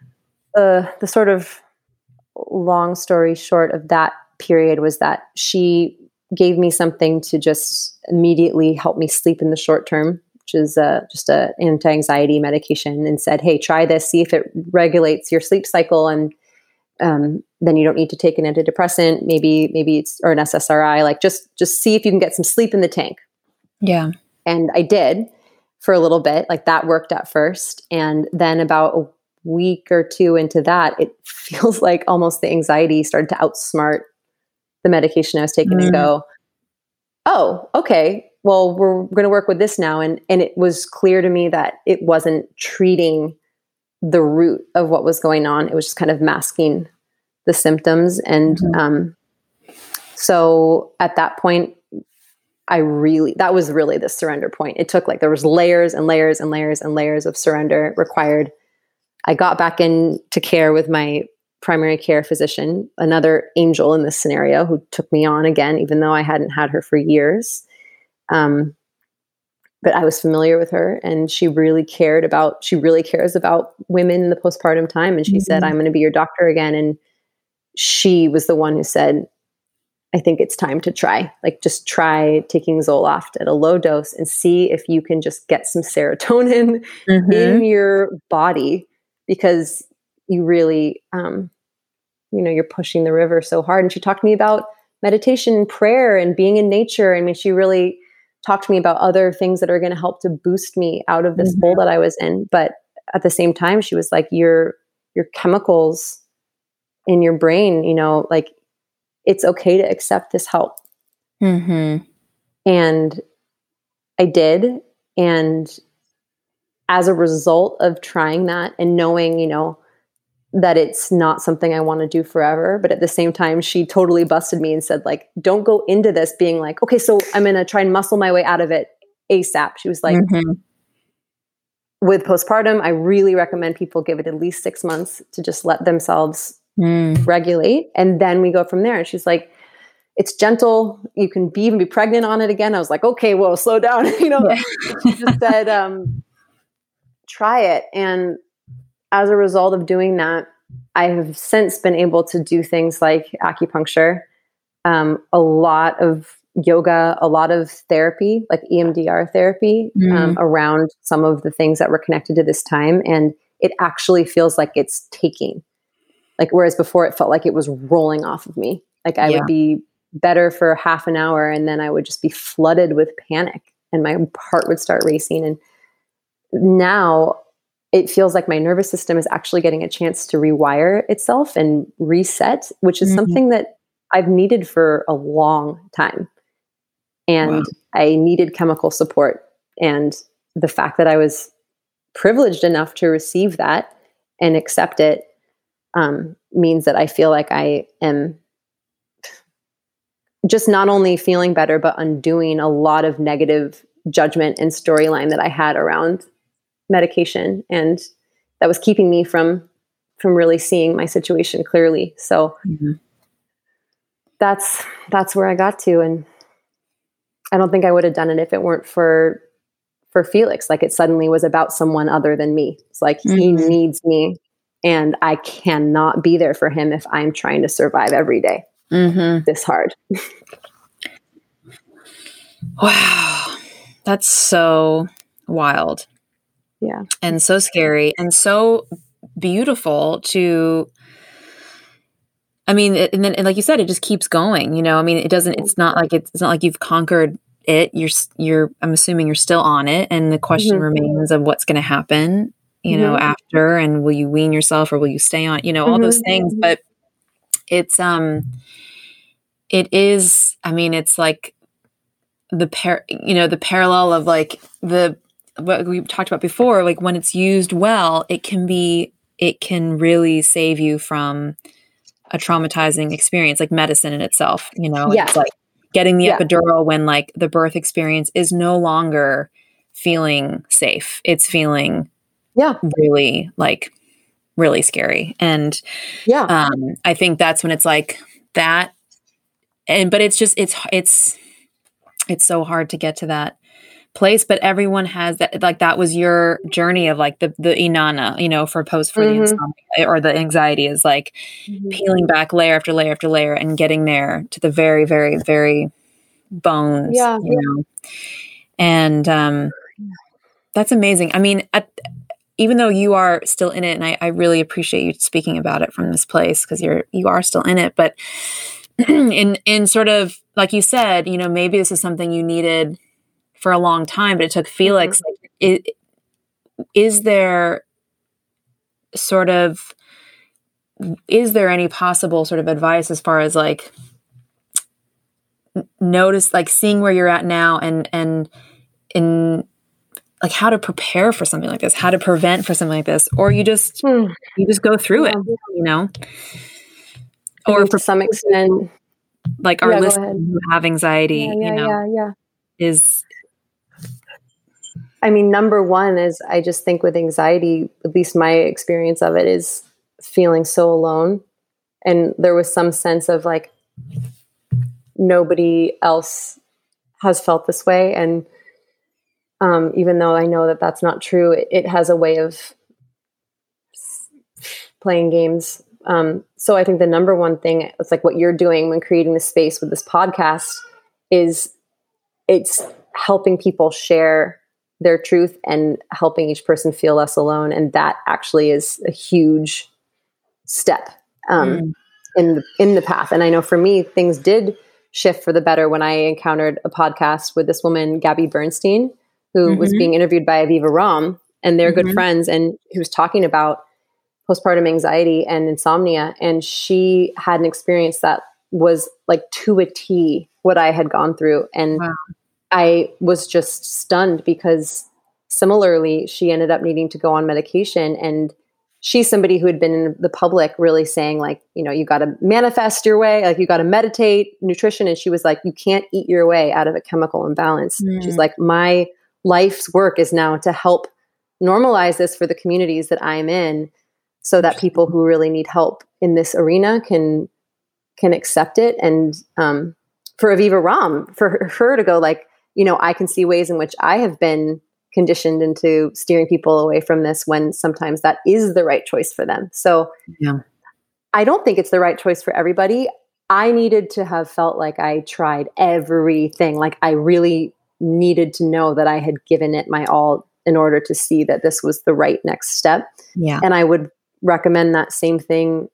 uh, the sort of long story short of that period was that she gave me something to just immediately help me sleep in the short term, which is uh, just a anti-anxiety medication, and said, hey, try this, see if it regulates your sleep cycle. And um, then you don't need to take an antidepressant, maybe, maybe it's, or an S S R I, like just, just see if you can get some sleep in the tank. Yeah. And I did for a little bit, like that worked at first. And then about a week or two into that, it feels like almost the anxiety started to outsmart the medication I was taking mm. and go, oh, okay, well, we're going to work with this now. And, and it was clear to me that it wasn't treating the root of what was going on. It was just kind of masking the symptoms. And, mm-hmm. um, so at that point, I really, that was really the surrender point. It took like, there was layers and layers and layers and layers of surrender required. I got back into care with my primary care physician, another angel in this scenario, who took me on again, even though I hadn't had her for years. Um, but I was familiar with her, and she really cared about, she really cares about women in the postpartum time. And she mm-hmm. said, I'm going to be your doctor again. And she was the one who said, I think it's time to try, like just try taking Zoloft at a low dose and see if you can just get some serotonin mm-hmm. in your body, because you really, um, you know, you're pushing the river so hard. And she talked to me about meditation and prayer and being in nature. I mean, she really talked to me about other things that are going to help to boost me out of this mm-hmm. hole that I was in. But at the same time, she was like, your, your chemicals in your brain, you know, like, it's okay to accept this help. Mm-hmm. And I did. And as a result of trying that and knowing, you know, that it's not something I want to do forever, but at the same time, she totally busted me and said, like, don't go into this being like, okay, so I'm going to try and muscle my way out of it ASAP. She was like, mm-hmm. with postpartum, I really recommend people give it at least six months to just let themselves Mm. regulate. And then we go from there. And she's like, it's gentle. You can be, even be pregnant on it again. I was like, okay, well, slow down. You know, yeah. She just said, um, try it. And as a result of doing that, I have since been able to do things like acupuncture, um, a lot of yoga, a lot of therapy, like E M D R therapy, mm. um, around some of the things that were connected to this time. And it actually feels like it's taking. Like, whereas before it felt like it was rolling off of me. Like I yeah. would be better for half an hour and then I would just be flooded with panic and my heart would start racing. And now it feels like my nervous system is actually getting a chance to rewire itself and reset, which is mm-hmm. something that I've needed for a long time. And wow. I needed chemical support. And the fact that I was privileged enough to receive that and accept it Um, means that I feel like I am just not only feeling better, but undoing a lot of negative judgment and storyline that I had around medication, and that was keeping me from from really seeing my situation clearly. So mm-hmm. that's that's where I got to, and I don't think I would have done it if it weren't for for Felix. Like, it suddenly was about someone other than me. It's like mm-hmm. he needs me. And I cannot be there for him if I'm trying to survive every day mm-hmm. this hard. Wow. That's so wild. Yeah. And so scary and so beautiful to, I mean, and then, and like you said, it just keeps going, you know, I mean, it doesn't, it's not like, it's, it's not like you've conquered it. You're, you're, I'm assuming you're still on it. And the question mm-hmm. remains of what's going to happen, you know, mm-hmm. after, and will you wean yourself or will you stay on, you know, all mm-hmm. those things, but it's, um, it is, I mean, it's like the par, you know, the parallel of like the, what we talked about before, like when it's used well, it can be, it can really save you from a traumatizing experience, like medicine in itself, you know, yeah. it's like getting the yeah. epidural when like the birth experience is no longer feeling safe. It's feeling Yeah. really like really scary. And yeah, um, I think that's when it's like that. And, but it's just, it's, it's, it's so hard to get to that place, but everyone has that. Like that was your journey of like the, the Inanna, you know, for post for mm-hmm. the insomnia or the anxiety is like mm-hmm. peeling back layer after layer after layer and getting there to the very, very, very bones, yeah. you know? And, um, that's amazing. I mean, at, even though you are still in it, and I, I really appreciate you speaking about it from this place because you're you are still in it, but in in sort of like you said, you know, maybe this is something you needed for a long time, but it took Felix. Mm-hmm. Like, it, is there sort of is there any possible sort of advice as far as like notice, like seeing where you're at now, and and in like how to prepare for something like this, how to prevent for something like this, or you just, mm. you just go through yeah. it, you know, I or to some extent, like our yeah, listeners who have anxiety, yeah, yeah, you know, yeah, yeah. is, I mean, number one is I just think with anxiety, at least my experience of it is feeling so alone. And there was some sense of like, nobody else has felt this way. And um, even though I know that that's not true, it, it has a way of playing games. Um, so I think the number one thing, it's like what you're doing when creating this space with this podcast, is it's helping people share their truth and helping each person feel less alone. And that actually is a huge step um, mm. in the, in the path. And I know for me, things did shift for the better when I encountered a podcast with this woman, Gabby Bernstein, who mm-hmm. was being interviewed by Aviva Romm, and they're mm-hmm. good friends. And he was talking about postpartum anxiety and insomnia. And she had an experience that was like to a T what I had gone through. And wow. I was just stunned, because similarly, she ended up needing to go on medication. And she's somebody who had been in the public really saying, like, you know, you got to manifest your way, like you got to meditate, nutrition. And she was like, you can't eat your way out of a chemical imbalance. Mm. She's like, my life's work is now to help normalize this for the communities that I'm in, so that people who really need help in this arena can, can accept it. And um, for Aviva Romm, for her to go like, you know, I can see ways in which I have been conditioned into steering people away from this, when sometimes that is the right choice for them. So yeah. I don't think it's the right choice for everybody. I needed to have felt like I tried everything. Like I really needed to know that I had given it my all in order to see that this was the right next step. Yeah. And I would recommend that same thing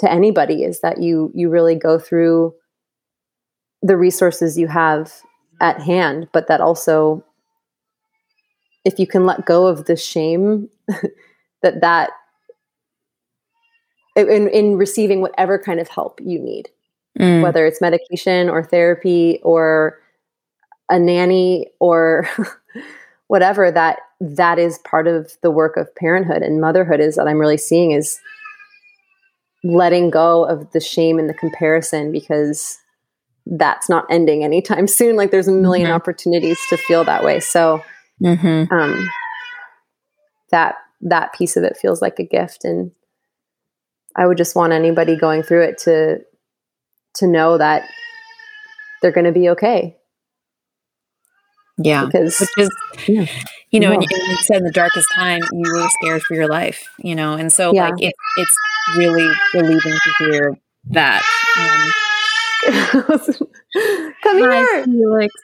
to anybody, is that you, you really go through the resources you have at hand, but that also, if you can let go of the shame that that in, in receiving whatever kind of help you need, mm. whether it's medication or therapy or a nanny or whatever, that that is part of the work of parenthood and motherhood, is that I'm really seeing is letting go of the shame and the comparison, because that's not ending anytime soon. Like there's a million mm-hmm. opportunities to feel that way. So mm-hmm. um, that, that piece of it feels like a gift. And I would just want anybody going through it to, to know that they're going to be okay. Yeah. Because, Which is, yeah. you know, yeah. and, and you said in the darkest time, you were scared for your life, you know? And so yeah. like it, it's really relieving to hear that. Um, Come Hi, here, Felix.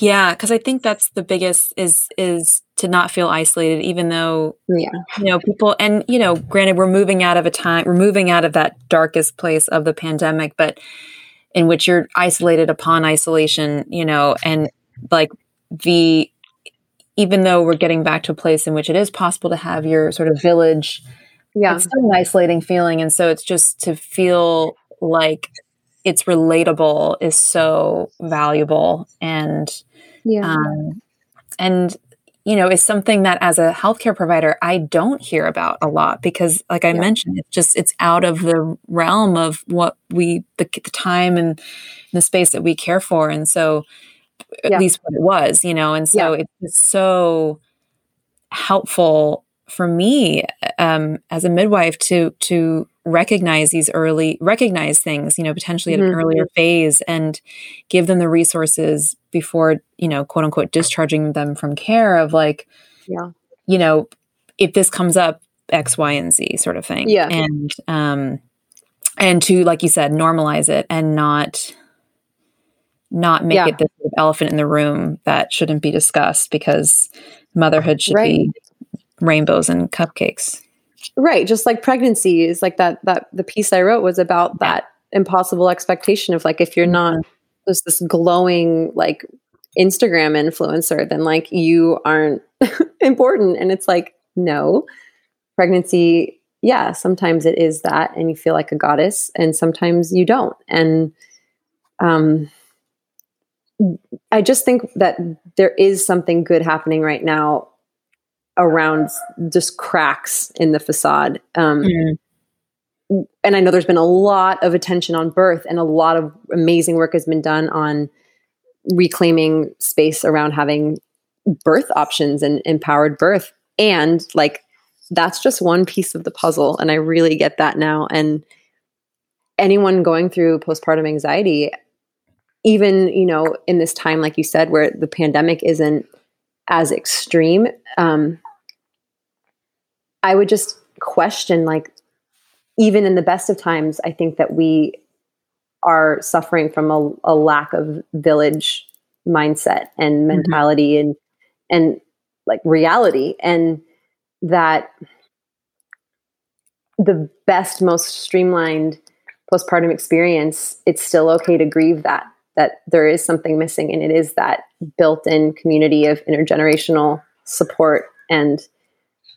Yeah, because I think that's the biggest, is is to not feel isolated, even though yeah. you know, people, and you know, granted, we're moving out of a time, we're moving out of that darkest place of the pandemic, but in which you're isolated upon isolation, you know, and like the even though we're getting back to a place in which it is possible to have your sort of village, yeah, it's still an isolating feeling. And so it's just to feel like it's relatable is so valuable. And, yeah. um, and, you know, it's something that as a healthcare provider, I don't hear about a lot, because like I yeah. mentioned, it's just, it's out of the realm of what we, the, the time and the space that we care for. And so at yeah. least what it was, you know, and so yeah. it's so helpful for me, um, as a midwife to, to, recognize these early, recognize things, you know, potentially at an mm-hmm. earlier phase, and give them the resources before, you know, quote unquote, discharging them from care, of like, yeah, you know, if this comes up, X, Y, and Z sort of thing. Yeah. And, um, and to, like you said, normalize it and not, not make yeah. it this elephant in the room that shouldn't be discussed, because motherhood should right. be rainbows and cupcakes. Right. Just like pregnancy is like that, that the piece I wrote was about that impossible expectation of like, if you're not just this glowing, like Instagram influencer, then like you aren't important. And it's like, no, pregnancy. Yeah. Sometimes it is that, and you feel like a goddess, and sometimes you don't. And, um, I just think that there is something good happening right now around just cracks in the facade. Um, mm. And I know there's been a lot of attention on birth, and a lot of amazing work has been done on reclaiming space around having birth options and empowered birth. And like, that's just one piece of the puzzle. And I really get that now. And anyone going through postpartum anxiety, even, you know, in this time, like you said, where the pandemic isn't as extreme, um, I would just question, like, even in the best of times, I think that we are suffering from a, a lack of village mindset and mentality mm-hmm. and, and like reality. And that the best, most streamlined postpartum experience, it's still okay to grieve that, that there is something missing. And it is that built-in community of intergenerational support, and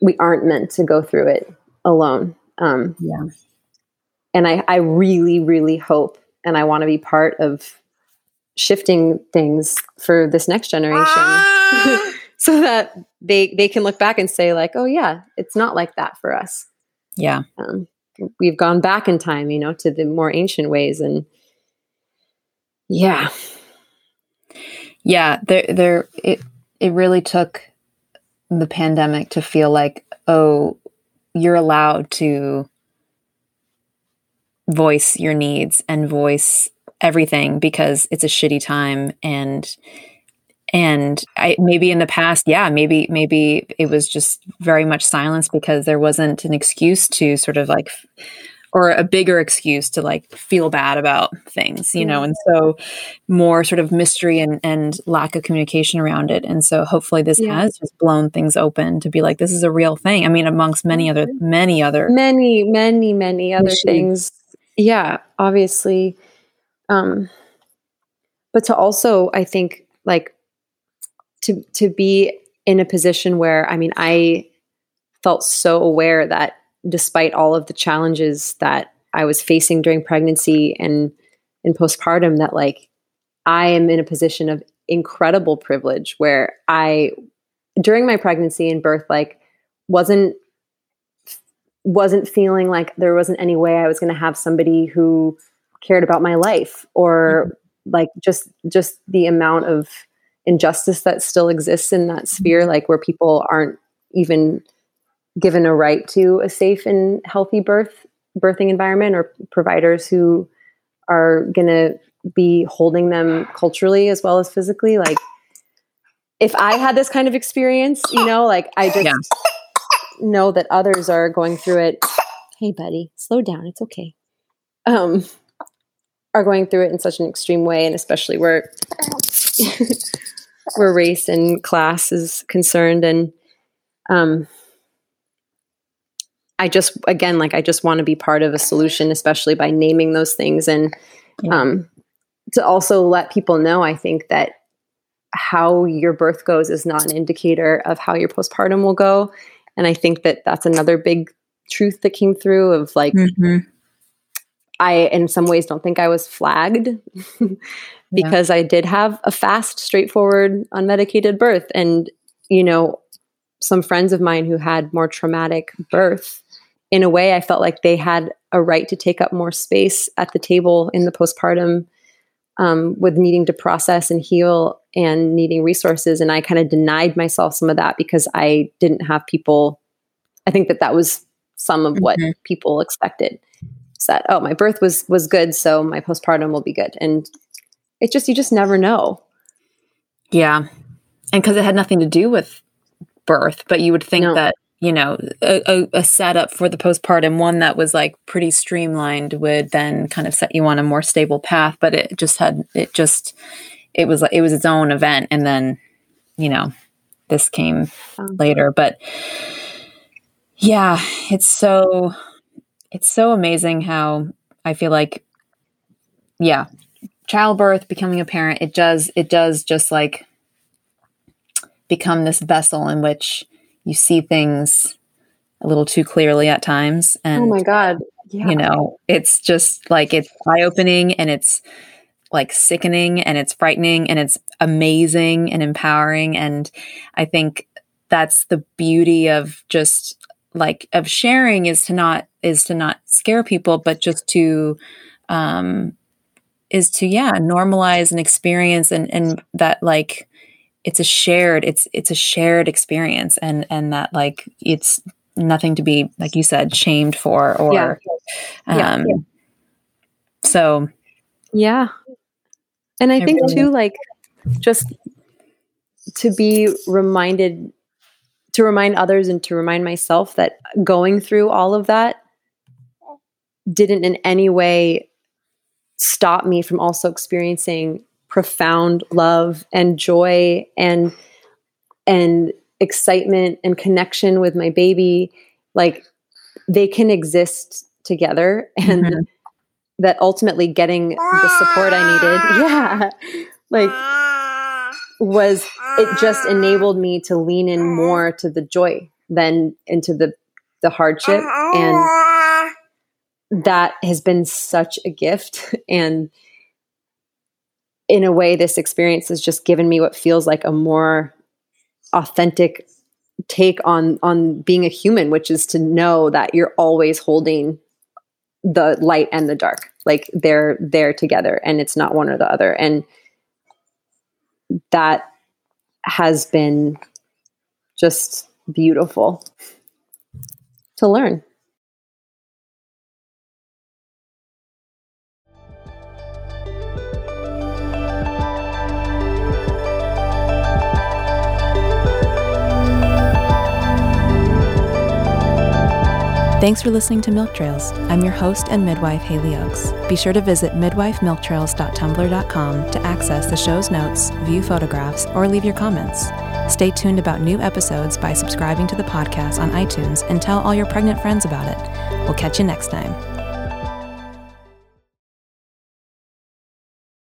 we aren't meant to go through it alone. Um, yeah. And I, I really, really hope, and I want to be part of shifting things for this next generation ah! so that they, they can look back and say like, oh yeah, it's not like that for us. Yeah. Um, we've gone back in time, you know, to the more ancient ways, and yeah. Yeah. There, there, it, it really took the pandemic to feel like, oh, you're allowed to voice your needs and voice everything, because it's a shitty time. And, and I, maybe in the past, yeah, maybe, maybe it was just very much silence because there wasn't an excuse to sort of like, or a bigger excuse to like feel bad about things, you know? And so more sort of mystery and, and lack of communication around it. And so hopefully this yeah. has just blown things open to be like, this is a real thing. I mean, amongst many other, many other, many, many, many other issues. Things. Yeah, obviously. Um, but to also, I think like to, to be in a position where, I mean, I felt so aware that despite all of the challenges that I was facing during pregnancy and in postpartum, that like, I am in a position of incredible privilege where I, during my pregnancy and birth, like wasn't, wasn't feeling like there wasn't any way I was going to have somebody who cared about my life, or mm-hmm. like just, just the amount of injustice that still exists in that sphere, like where people aren't even given a right to a safe and healthy birth, birthing environment, or providers who are going to be holding them culturally as well as physically. Like if I had this kind of experience, you know, like I just yeah. know that others are going through it. Hey buddy, slow down. It's okay. Um, are going through it in such an extreme way. And especially where, where race and class is concerned. And, um, I just, again, like, I just want to be part of a solution, especially by naming those things. And, um, to also let people know, I think that how your birth goes is not an indicator of how your postpartum will go. And I think that that's another big truth that came through of like, mm-hmm. I, in some ways don't think I was flagged because yeah. I did have a fast, straightforward, unmedicated birth. And, you know, some friends of mine who had more traumatic birth, in a way, I felt like they had a right to take up more space at the table in the postpartum um, with needing to process and heal and needing resources. And I kind of denied myself some of that because I didn't have people. I think that that was some of mm-hmm. what people expected. It's that, oh, my birth was, was good, so my postpartum will be good. And it just, you just never know. Yeah. And cause it had nothing to do with birth, but you would think no. that, you know, a, a, a setup for the postpartum, one that was like pretty streamlined, would then kind of set you on a more stable path, but it just had, it just, it was like, it was its own event. And then, you know, this came um, later, but yeah, it's so, it's so amazing how I feel like, yeah, childbirth, becoming a parent, it does, it does just like become this vessel in which you see things a little too clearly at times. And, oh my God. Yeah. You know, it's just like, it's eye-opening and it's like sickening and it's frightening and it's amazing and empowering. And I think that's the beauty of just like, of sharing is to not, is to not scare people, but just to, um, is to, yeah, normalize an experience and, and that like, it's a shared, it's, it's a shared experience and, and that like, it's nothing to be, like you said, shamed for, or, yeah. um, yeah. so. Yeah. And I, I think really too, like just to be reminded, to remind others and to remind myself that going through all of that didn't in any way stop me from also experiencing profound love and joy and and excitement and connection with my baby. Like they can exist together, and mm-hmm. that ultimately getting the support I needed, yeah, like was, it just enabled me to lean in more to the joy than into the the hardship, and that has been such a gift. And in a way, this experience has just given me what feels like a more authentic take on, on being a human, which is to know that you're always holding the light and the dark, like they're there together and it's not one or the other. And that has been just beautiful to learn. Thanks for listening to Milk Trails. I'm your host and midwife, Haley Oaks. Be sure to visit midwife milk trails dot tumblr dot com to access the show's notes, view photographs, or leave your comments. Stay tuned about new episodes by subscribing to the podcast on iTunes and tell all your pregnant friends about it. We'll catch you next time.